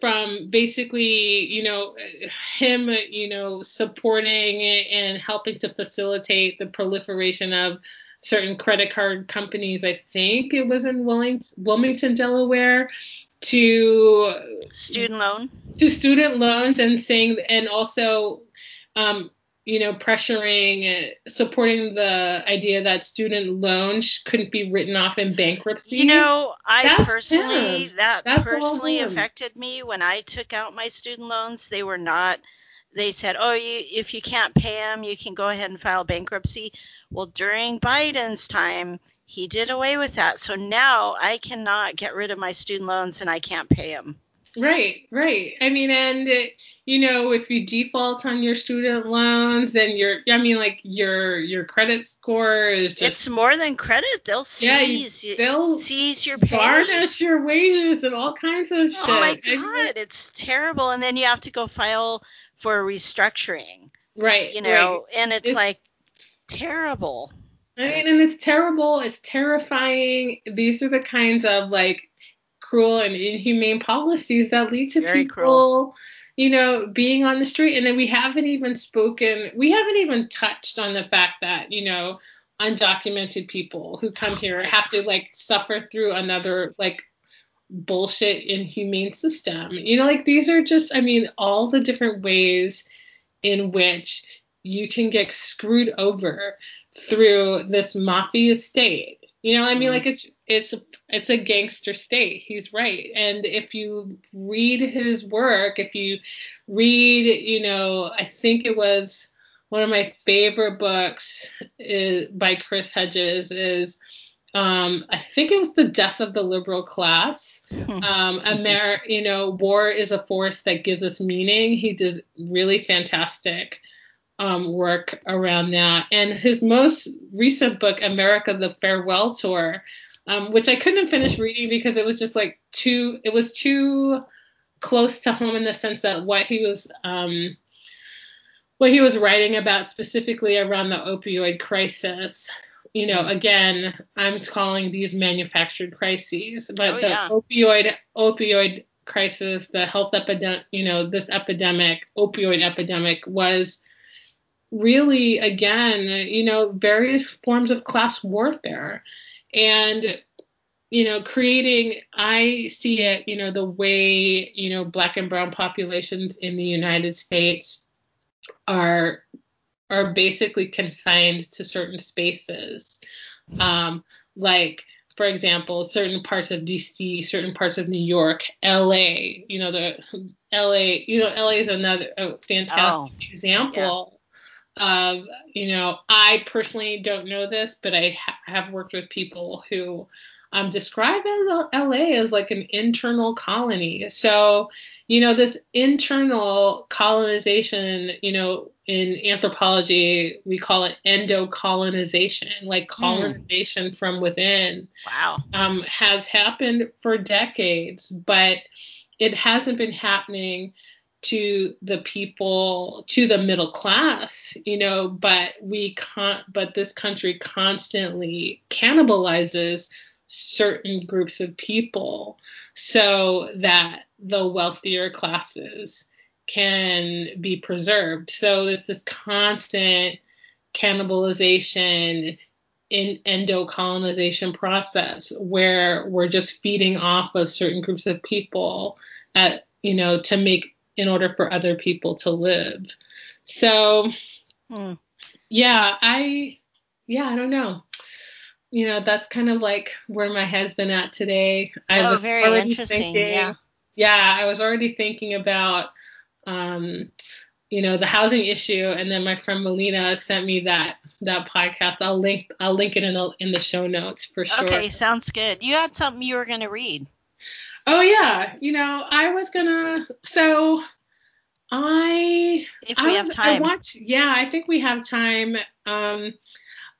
from basically, you know, him, you know, supporting and helping to facilitate the proliferation of certain credit card companies, I think it was in Wilmington, Delaware, to student loans, and saying, and also, you know, pressuring, supporting the idea that student loans couldn't be written off in bankruptcy. You know, that personally affected me when I took out my student loans. They were not. They said, oh, if you can't pay them, you can go ahead and file bankruptcy. Well, during Biden's time, he did away with that. So now I cannot get rid of my student loans, and I can't pay them. Right. I mean, and, you know, if you default on your student loans, then your credit score is just... It's more than credit. They'll seize. Yeah, they'll seize your pay. Garnish your wages and all kinds of shit. Oh, my God. It's terrible. And then you have to go file for restructuring. Right. You know, right. And it's like... terrible. I mean, and it's terrible. It's terrifying. These are the kinds of cruel and inhumane policies that lead to very people, cruel. You know, being on the street. And then we haven't even touched on the fact that, you know, undocumented people who come here have to suffer through another bullshit inhumane system. You know, these are just, I mean, all the different ways in which you can get screwed over through this mafia state. You know, I mean, like, it's a gangster state. He's right. And if you read his work, if you read, you know, I think it was one of my favorite books by Chris Hedges is, I think it was The Death of the Liberal Class. You know, war is a force that gives us meaning. He did really fantastic work around that. And his most recent book, America, the Farewell Tour, which I couldn't finish reading because it was just like too close to home in the sense that what he was writing about specifically around the opioid crisis. You know, again, I'm calling these manufactured crises, but opioid crisis, the health epidemic, you know, this epidemic, opioid epidemic was really, again, you know, various forms of class warfare. And, you know, creating, I see it, you know, the way, you know, Black and brown populations in the United States are basically confined to certain spaces. Like, for example, certain parts of DC, certain parts of New York, LA, you know, LA is another fantastic example of, you know, I personally don't know this, but I have worked with people who describe LA as like an internal colony. So, you know, this internal colonization, you know, in anthropology, we call it endocolonization, like colonization from within. Wow. Has happened for decades, but it hasn't been happening to the people, to the middle class, you know, but but this country constantly cannibalizes certain groups of people so that the wealthier classes can be preserved. So it's this constant cannibalization in endocolonization process where we're just feeding off of certain groups of people at, you know, to make in order for other people to live. So, I don't know. You know, that's kind of like where my head's been at today. I was very interesting. I was already thinking about, you know, the housing issue, and then my friend Melina sent me that podcast. I'll link it in the show notes for sure. Okay, sounds good. You had something you were going to read. Oh yeah, you know, have time. I think we have time.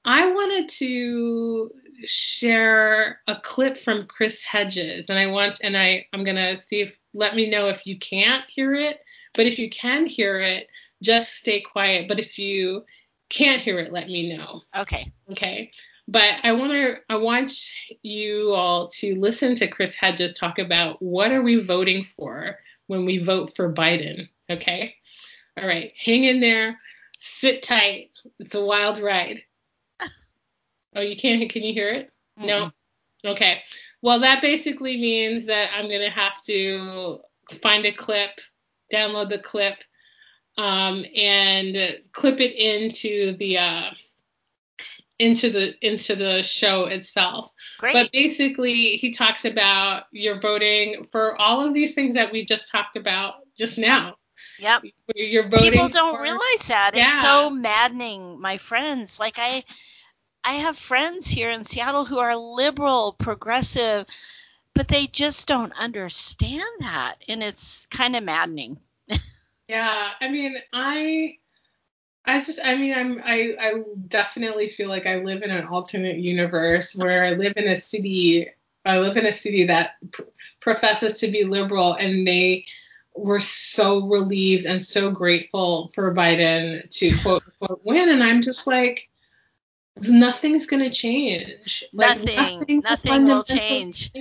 I wanted to share a clip from Chris Hedges, and I'm gonna see if let me know if you can't hear it. But if you can hear it, just stay quiet. But if you can't hear it, let me know. Okay. But I want you all to listen to Chris Hedges talk about what are we voting for when we vote for Biden. Okay. All right. Hang in there. Sit tight. It's a wild ride. Oh, you can't? Can you hear it? Mm-hmm. No? Okay. Well, that basically means that I'm going to have to find a clip, download the clip, and clip it into the into the show itself. Great. But basically, he talks about you're voting for all of these things that we just talked about just now. Yep. You're voting. People don't realize that. Yeah. It's so maddening, my friends. Like I have friends here in Seattle who are liberal, progressive, but they just don't understand that, and it's kind of maddening. Yeah, I mean, I definitely feel like I live in an alternate universe where I live in a city that professes to be liberal, and they were so relieved and so grateful for Biden to quote unquote win, and I'm just like, nothing's going to change. Like, nothing will change.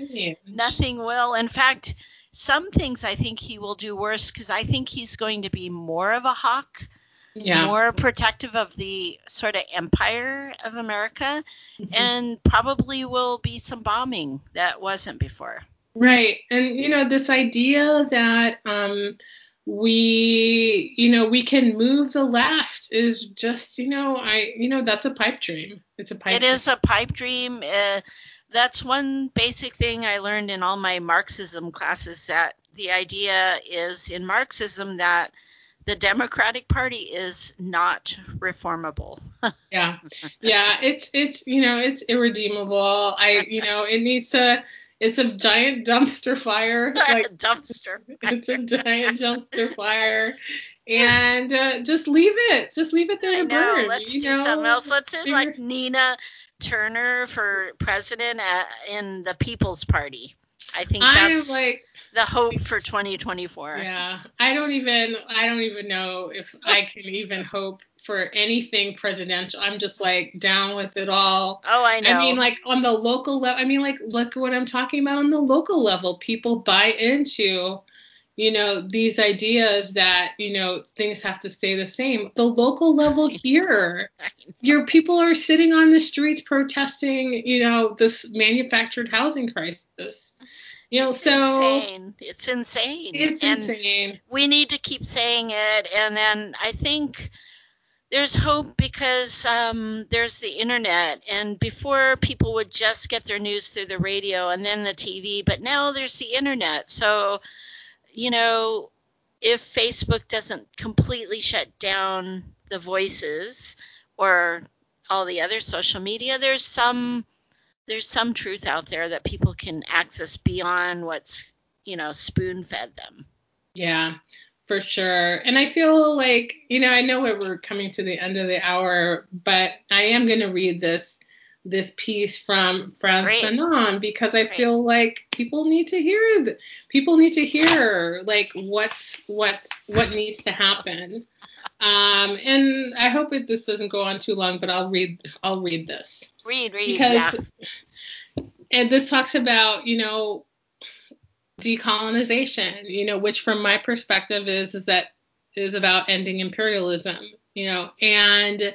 Nothing will. In fact, some things I think he will do worse, because I think he's going to be more of a hawk, more protective of the sort of empire of America, and probably will be some bombing that wasn't before. Right. And, you know, this idea that we can move the left is just, that's a pipe dream. It is a pipe dream. That's one basic thing I learned in all my Marxism classes, that the idea is in Marxism that the Democratic Party is not reformable. Yeah. It's irredeemable. It needs to. It's a giant dumpster fire. It's a giant dumpster fire. And just leave it. Just leave it there to burn. Let's do something else. Let's do like Nina Turner for president in the People's Party. I think that's the hope for 2024. Yeah. I don't even know if I can even hope for anything presidential. I'm just down with it all. Oh, I know. I mean, on the local level, look what I'm talking about on the local level. People buy into, these ideas that, things have to stay the same. The local level here, your people are sitting on the streets protesting, this manufactured housing crisis. It's insane. We need to keep saying it. And then I think there's hope because there's the internet, and before people would just get their news through the radio and then the TV, but now there's the internet. So, if Facebook doesn't completely shut down the voices or all the other social media, there's some truth out there that people can access beyond what's, spoon-fed them. Yeah, for sure. And I feel I know we're coming to the end of the hour, but I am going to read this piece from Franz Fanon, because I feel people need to hear what needs to happen. And I hope this doesn't go on too long, but I'll read this. And this talks about, decolonization, which from my perspective is about ending imperialism, and,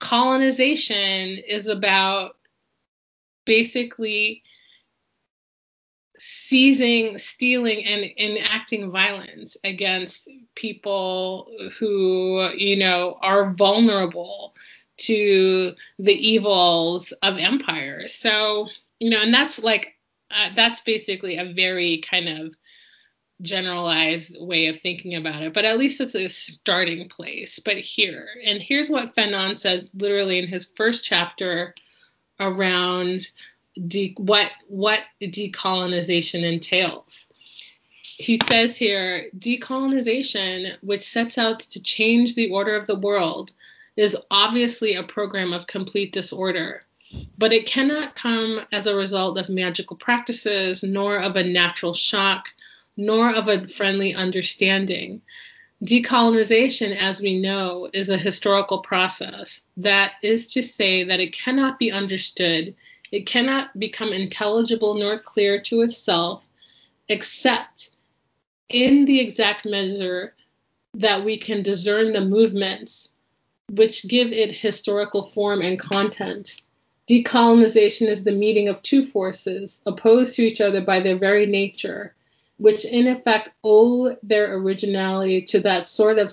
colonization is about basically seizing, stealing, and enacting violence against people who, are vulnerable to the evils of empire. So, and that's basically a very kind of generalized way of thinking about it, but at least it's a starting place. But here's what Fanon says literally in his first chapter around what decolonization entails. He says here, decolonization, which sets out to change the order of the world, is obviously a program of complete disorder, but it cannot come as a result of magical practices, nor of a natural shock, nor of a friendly understanding. Decolonization, as we know, is a historical process. That is to say that it cannot be understood, it cannot become intelligible nor clear to itself, except in the exact measure that we can discern the movements which give it historical form and content. Decolonization is the meeting of two forces opposed to each other by their very nature, which in effect owe their originality to that sort of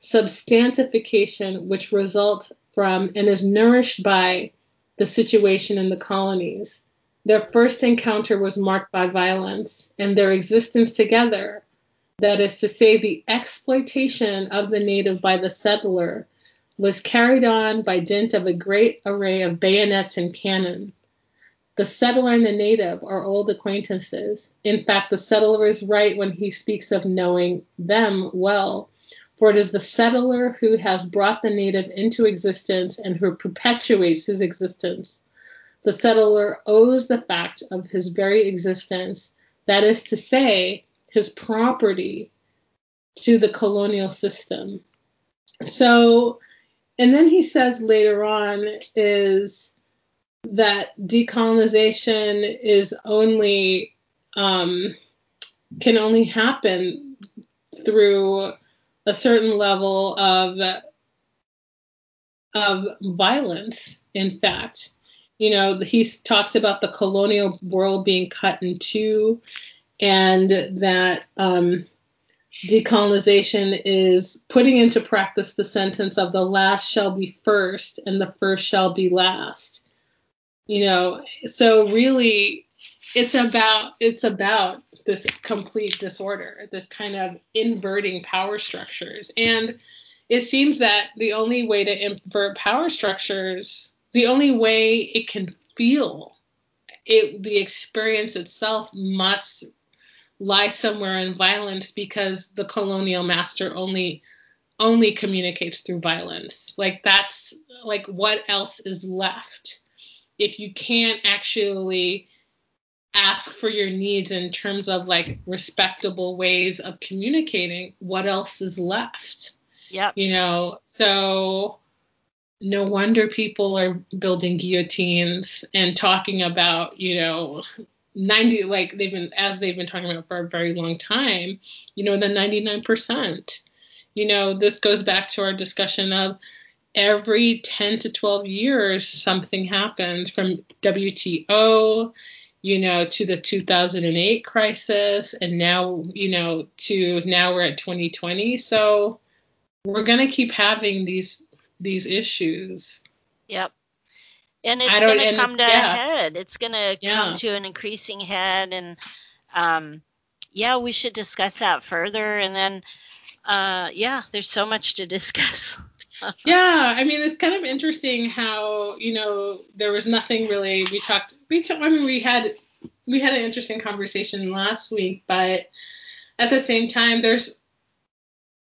substantification which results from and is nourished by the situation in the colonies. Their first encounter was marked by violence, and their existence together, that is to say, the exploitation of the native by the settler, was carried on by dint of a great array of bayonets and cannon. The settler and the native are old acquaintances. In fact, the settler is right when he speaks of knowing them well, for it is the settler who has brought the native into existence and who perpetuates his existence. The settler owes the fact of his very existence, that is to say, his property, to the colonial system. So, and then he says later on is that decolonization is only can only happen through a certain level of violence. In fact, he talks about the colonial world being cut in two, and that decolonization is putting into practice the sentence of the last shall be first and the first shall be last. You know, so really it's about this complete disorder, this kind of inverting power structures. And it seems that the only way to invert power structures, the only way it can feel, the experience itself must lie somewhere in violence, because the colonial master only communicates through violence. Like, that's like, what else is left if you can't actually ask for your needs in terms of like respectable ways of communicating? What else is left? Yep. You know, so no wonder people are building guillotines and talking about, you know, 90, like they've been talking about for a very long time, you know, the 99%. You know, this goes back to our discussion of every 10 to 12 years, something happens, from WTO, you know, to the 2008 crisis. And now, you know, to now we're at 2020. So we're going to keep having these issues. Yep. And it's going to come to a head. It's going to come to an increasing head. And, we should discuss that further. And then, there's so much to discuss. Yeah. I mean, it's kind of interesting how, you know, there was nothing really we had an interesting conversation last week, but at the same time, there's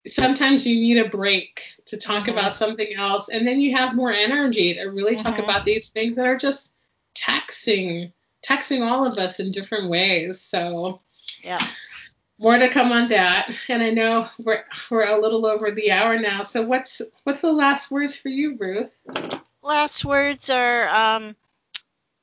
sometimes you need a break to talk mm-hmm. about something else, and then you have more energy to really mm-hmm. talk about these things that are just taxing all of us in different ways. So more to come on that. And I know we're a little over the hour now, so what's the last words for you, Ruth? Last words are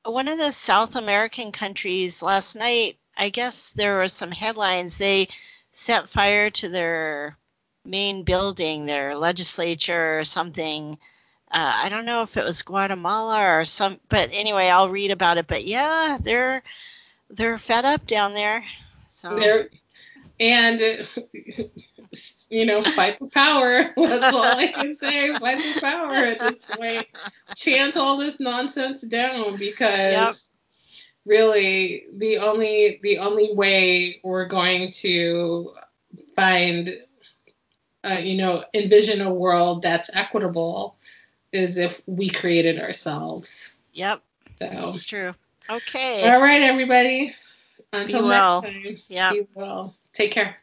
one of the South American countries last night, I guess there were some headlines, they set fire to their main building, their legislature or something. I don't know if it was Guatemala or some, but anyway, I'll read about it. But yeah, they're fed up down there. So and you know, fight for power. That's all I can say. Fight for power at this point. Chant all this nonsense down, because really the only way we're going to find envision a world that's equitable is if we create it ourselves. Yep. So that's true. Okay. All right, everybody. Until next time. Yeah. Be well. Take care.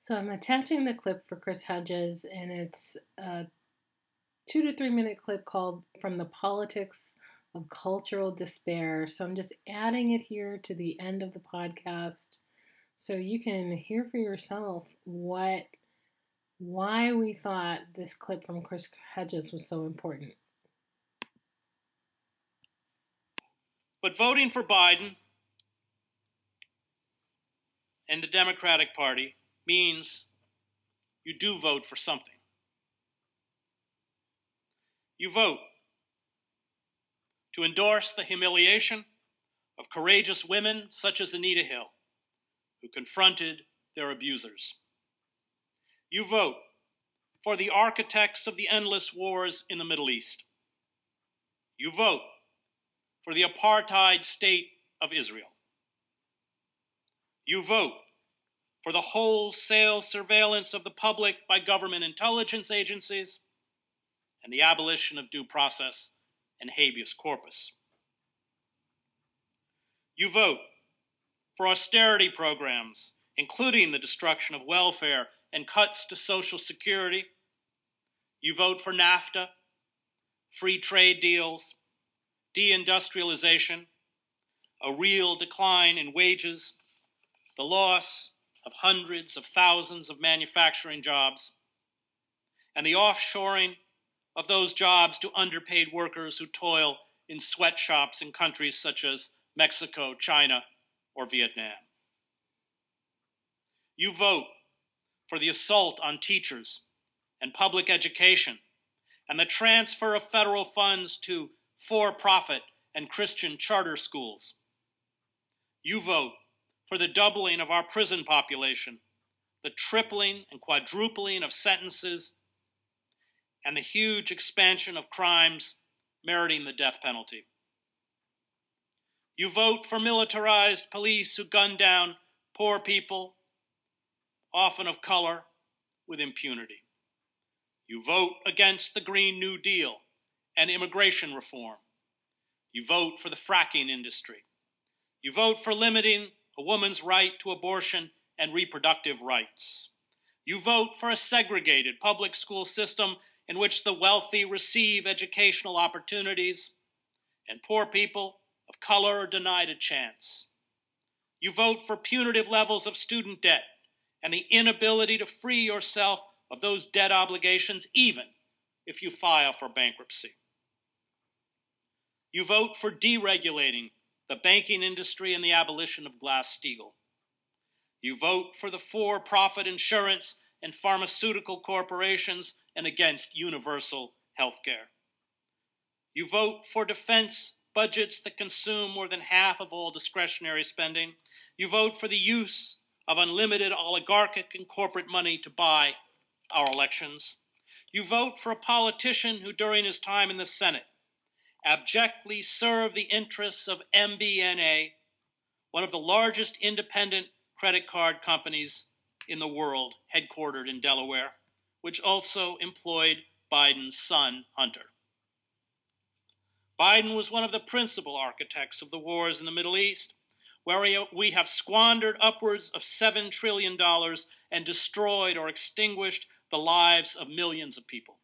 So I'm attaching the clip for Chris Hedges, and it's a 2 to 3 minute clip called From the Politics of Cultural Despair. So I'm just adding it here to the end of the podcast, so you can hear for yourself why we thought this clip from Chris Hedges was so important. But voting for Biden and the Democratic Party means you do vote for something. You vote to endorse the humiliation of courageous women such as Anita Hill, who confronted their abusers. You vote for the architects of the endless wars in the Middle East. You vote for the apartheid state of Israel. You vote for the wholesale surveillance of the public by government intelligence agencies and the abolition of due process and habeas corpus. You vote for austerity programs, including the destruction of welfare and cuts to Social Security. You vote for NAFTA, free trade deals, deindustrialization, a real decline in wages, the loss of hundreds of thousands of manufacturing jobs, and the offshoring of those jobs to underpaid workers who toil in sweatshops in countries such as Mexico, China, or Vietnam. You vote for the assault on teachers and public education and the transfer of federal funds to for-profit and Christian charter schools. You vote for the doubling of our prison population, the tripling and quadrupling of sentences, and the huge expansion of crimes meriting the death penalty. You vote for militarized police who gun down poor people, often of color, with impunity. You vote against the Green New Deal and immigration reform. You vote for the fracking industry. You vote for limiting a woman's right to abortion and reproductive rights. You vote for a segregated public school system in which the wealthy receive educational opportunities and poor people of color are denied a chance. You vote for punitive levels of student debt and the inability to free yourself of those debt obligations, even if you file for bankruptcy. You vote for deregulating the banking industry and the abolition of Glass-Steagall. You vote for the for-profit insurance and pharmaceutical corporations and against universal health care. You vote for defense budgets that consume more than half of all discretionary spending. You vote for the use of unlimited oligarchic and corporate money to buy our elections. You vote for a politician who, during his time in the Senate, abjectly served the interests of MBNA, one of the largest independent credit card companies in the world, headquartered in Delaware, which also employed Biden's son, Hunter. Biden was one of the principal architects of the wars in the Middle East, where we have squandered upwards of $7 trillion and destroyed or extinguished the lives of millions of people.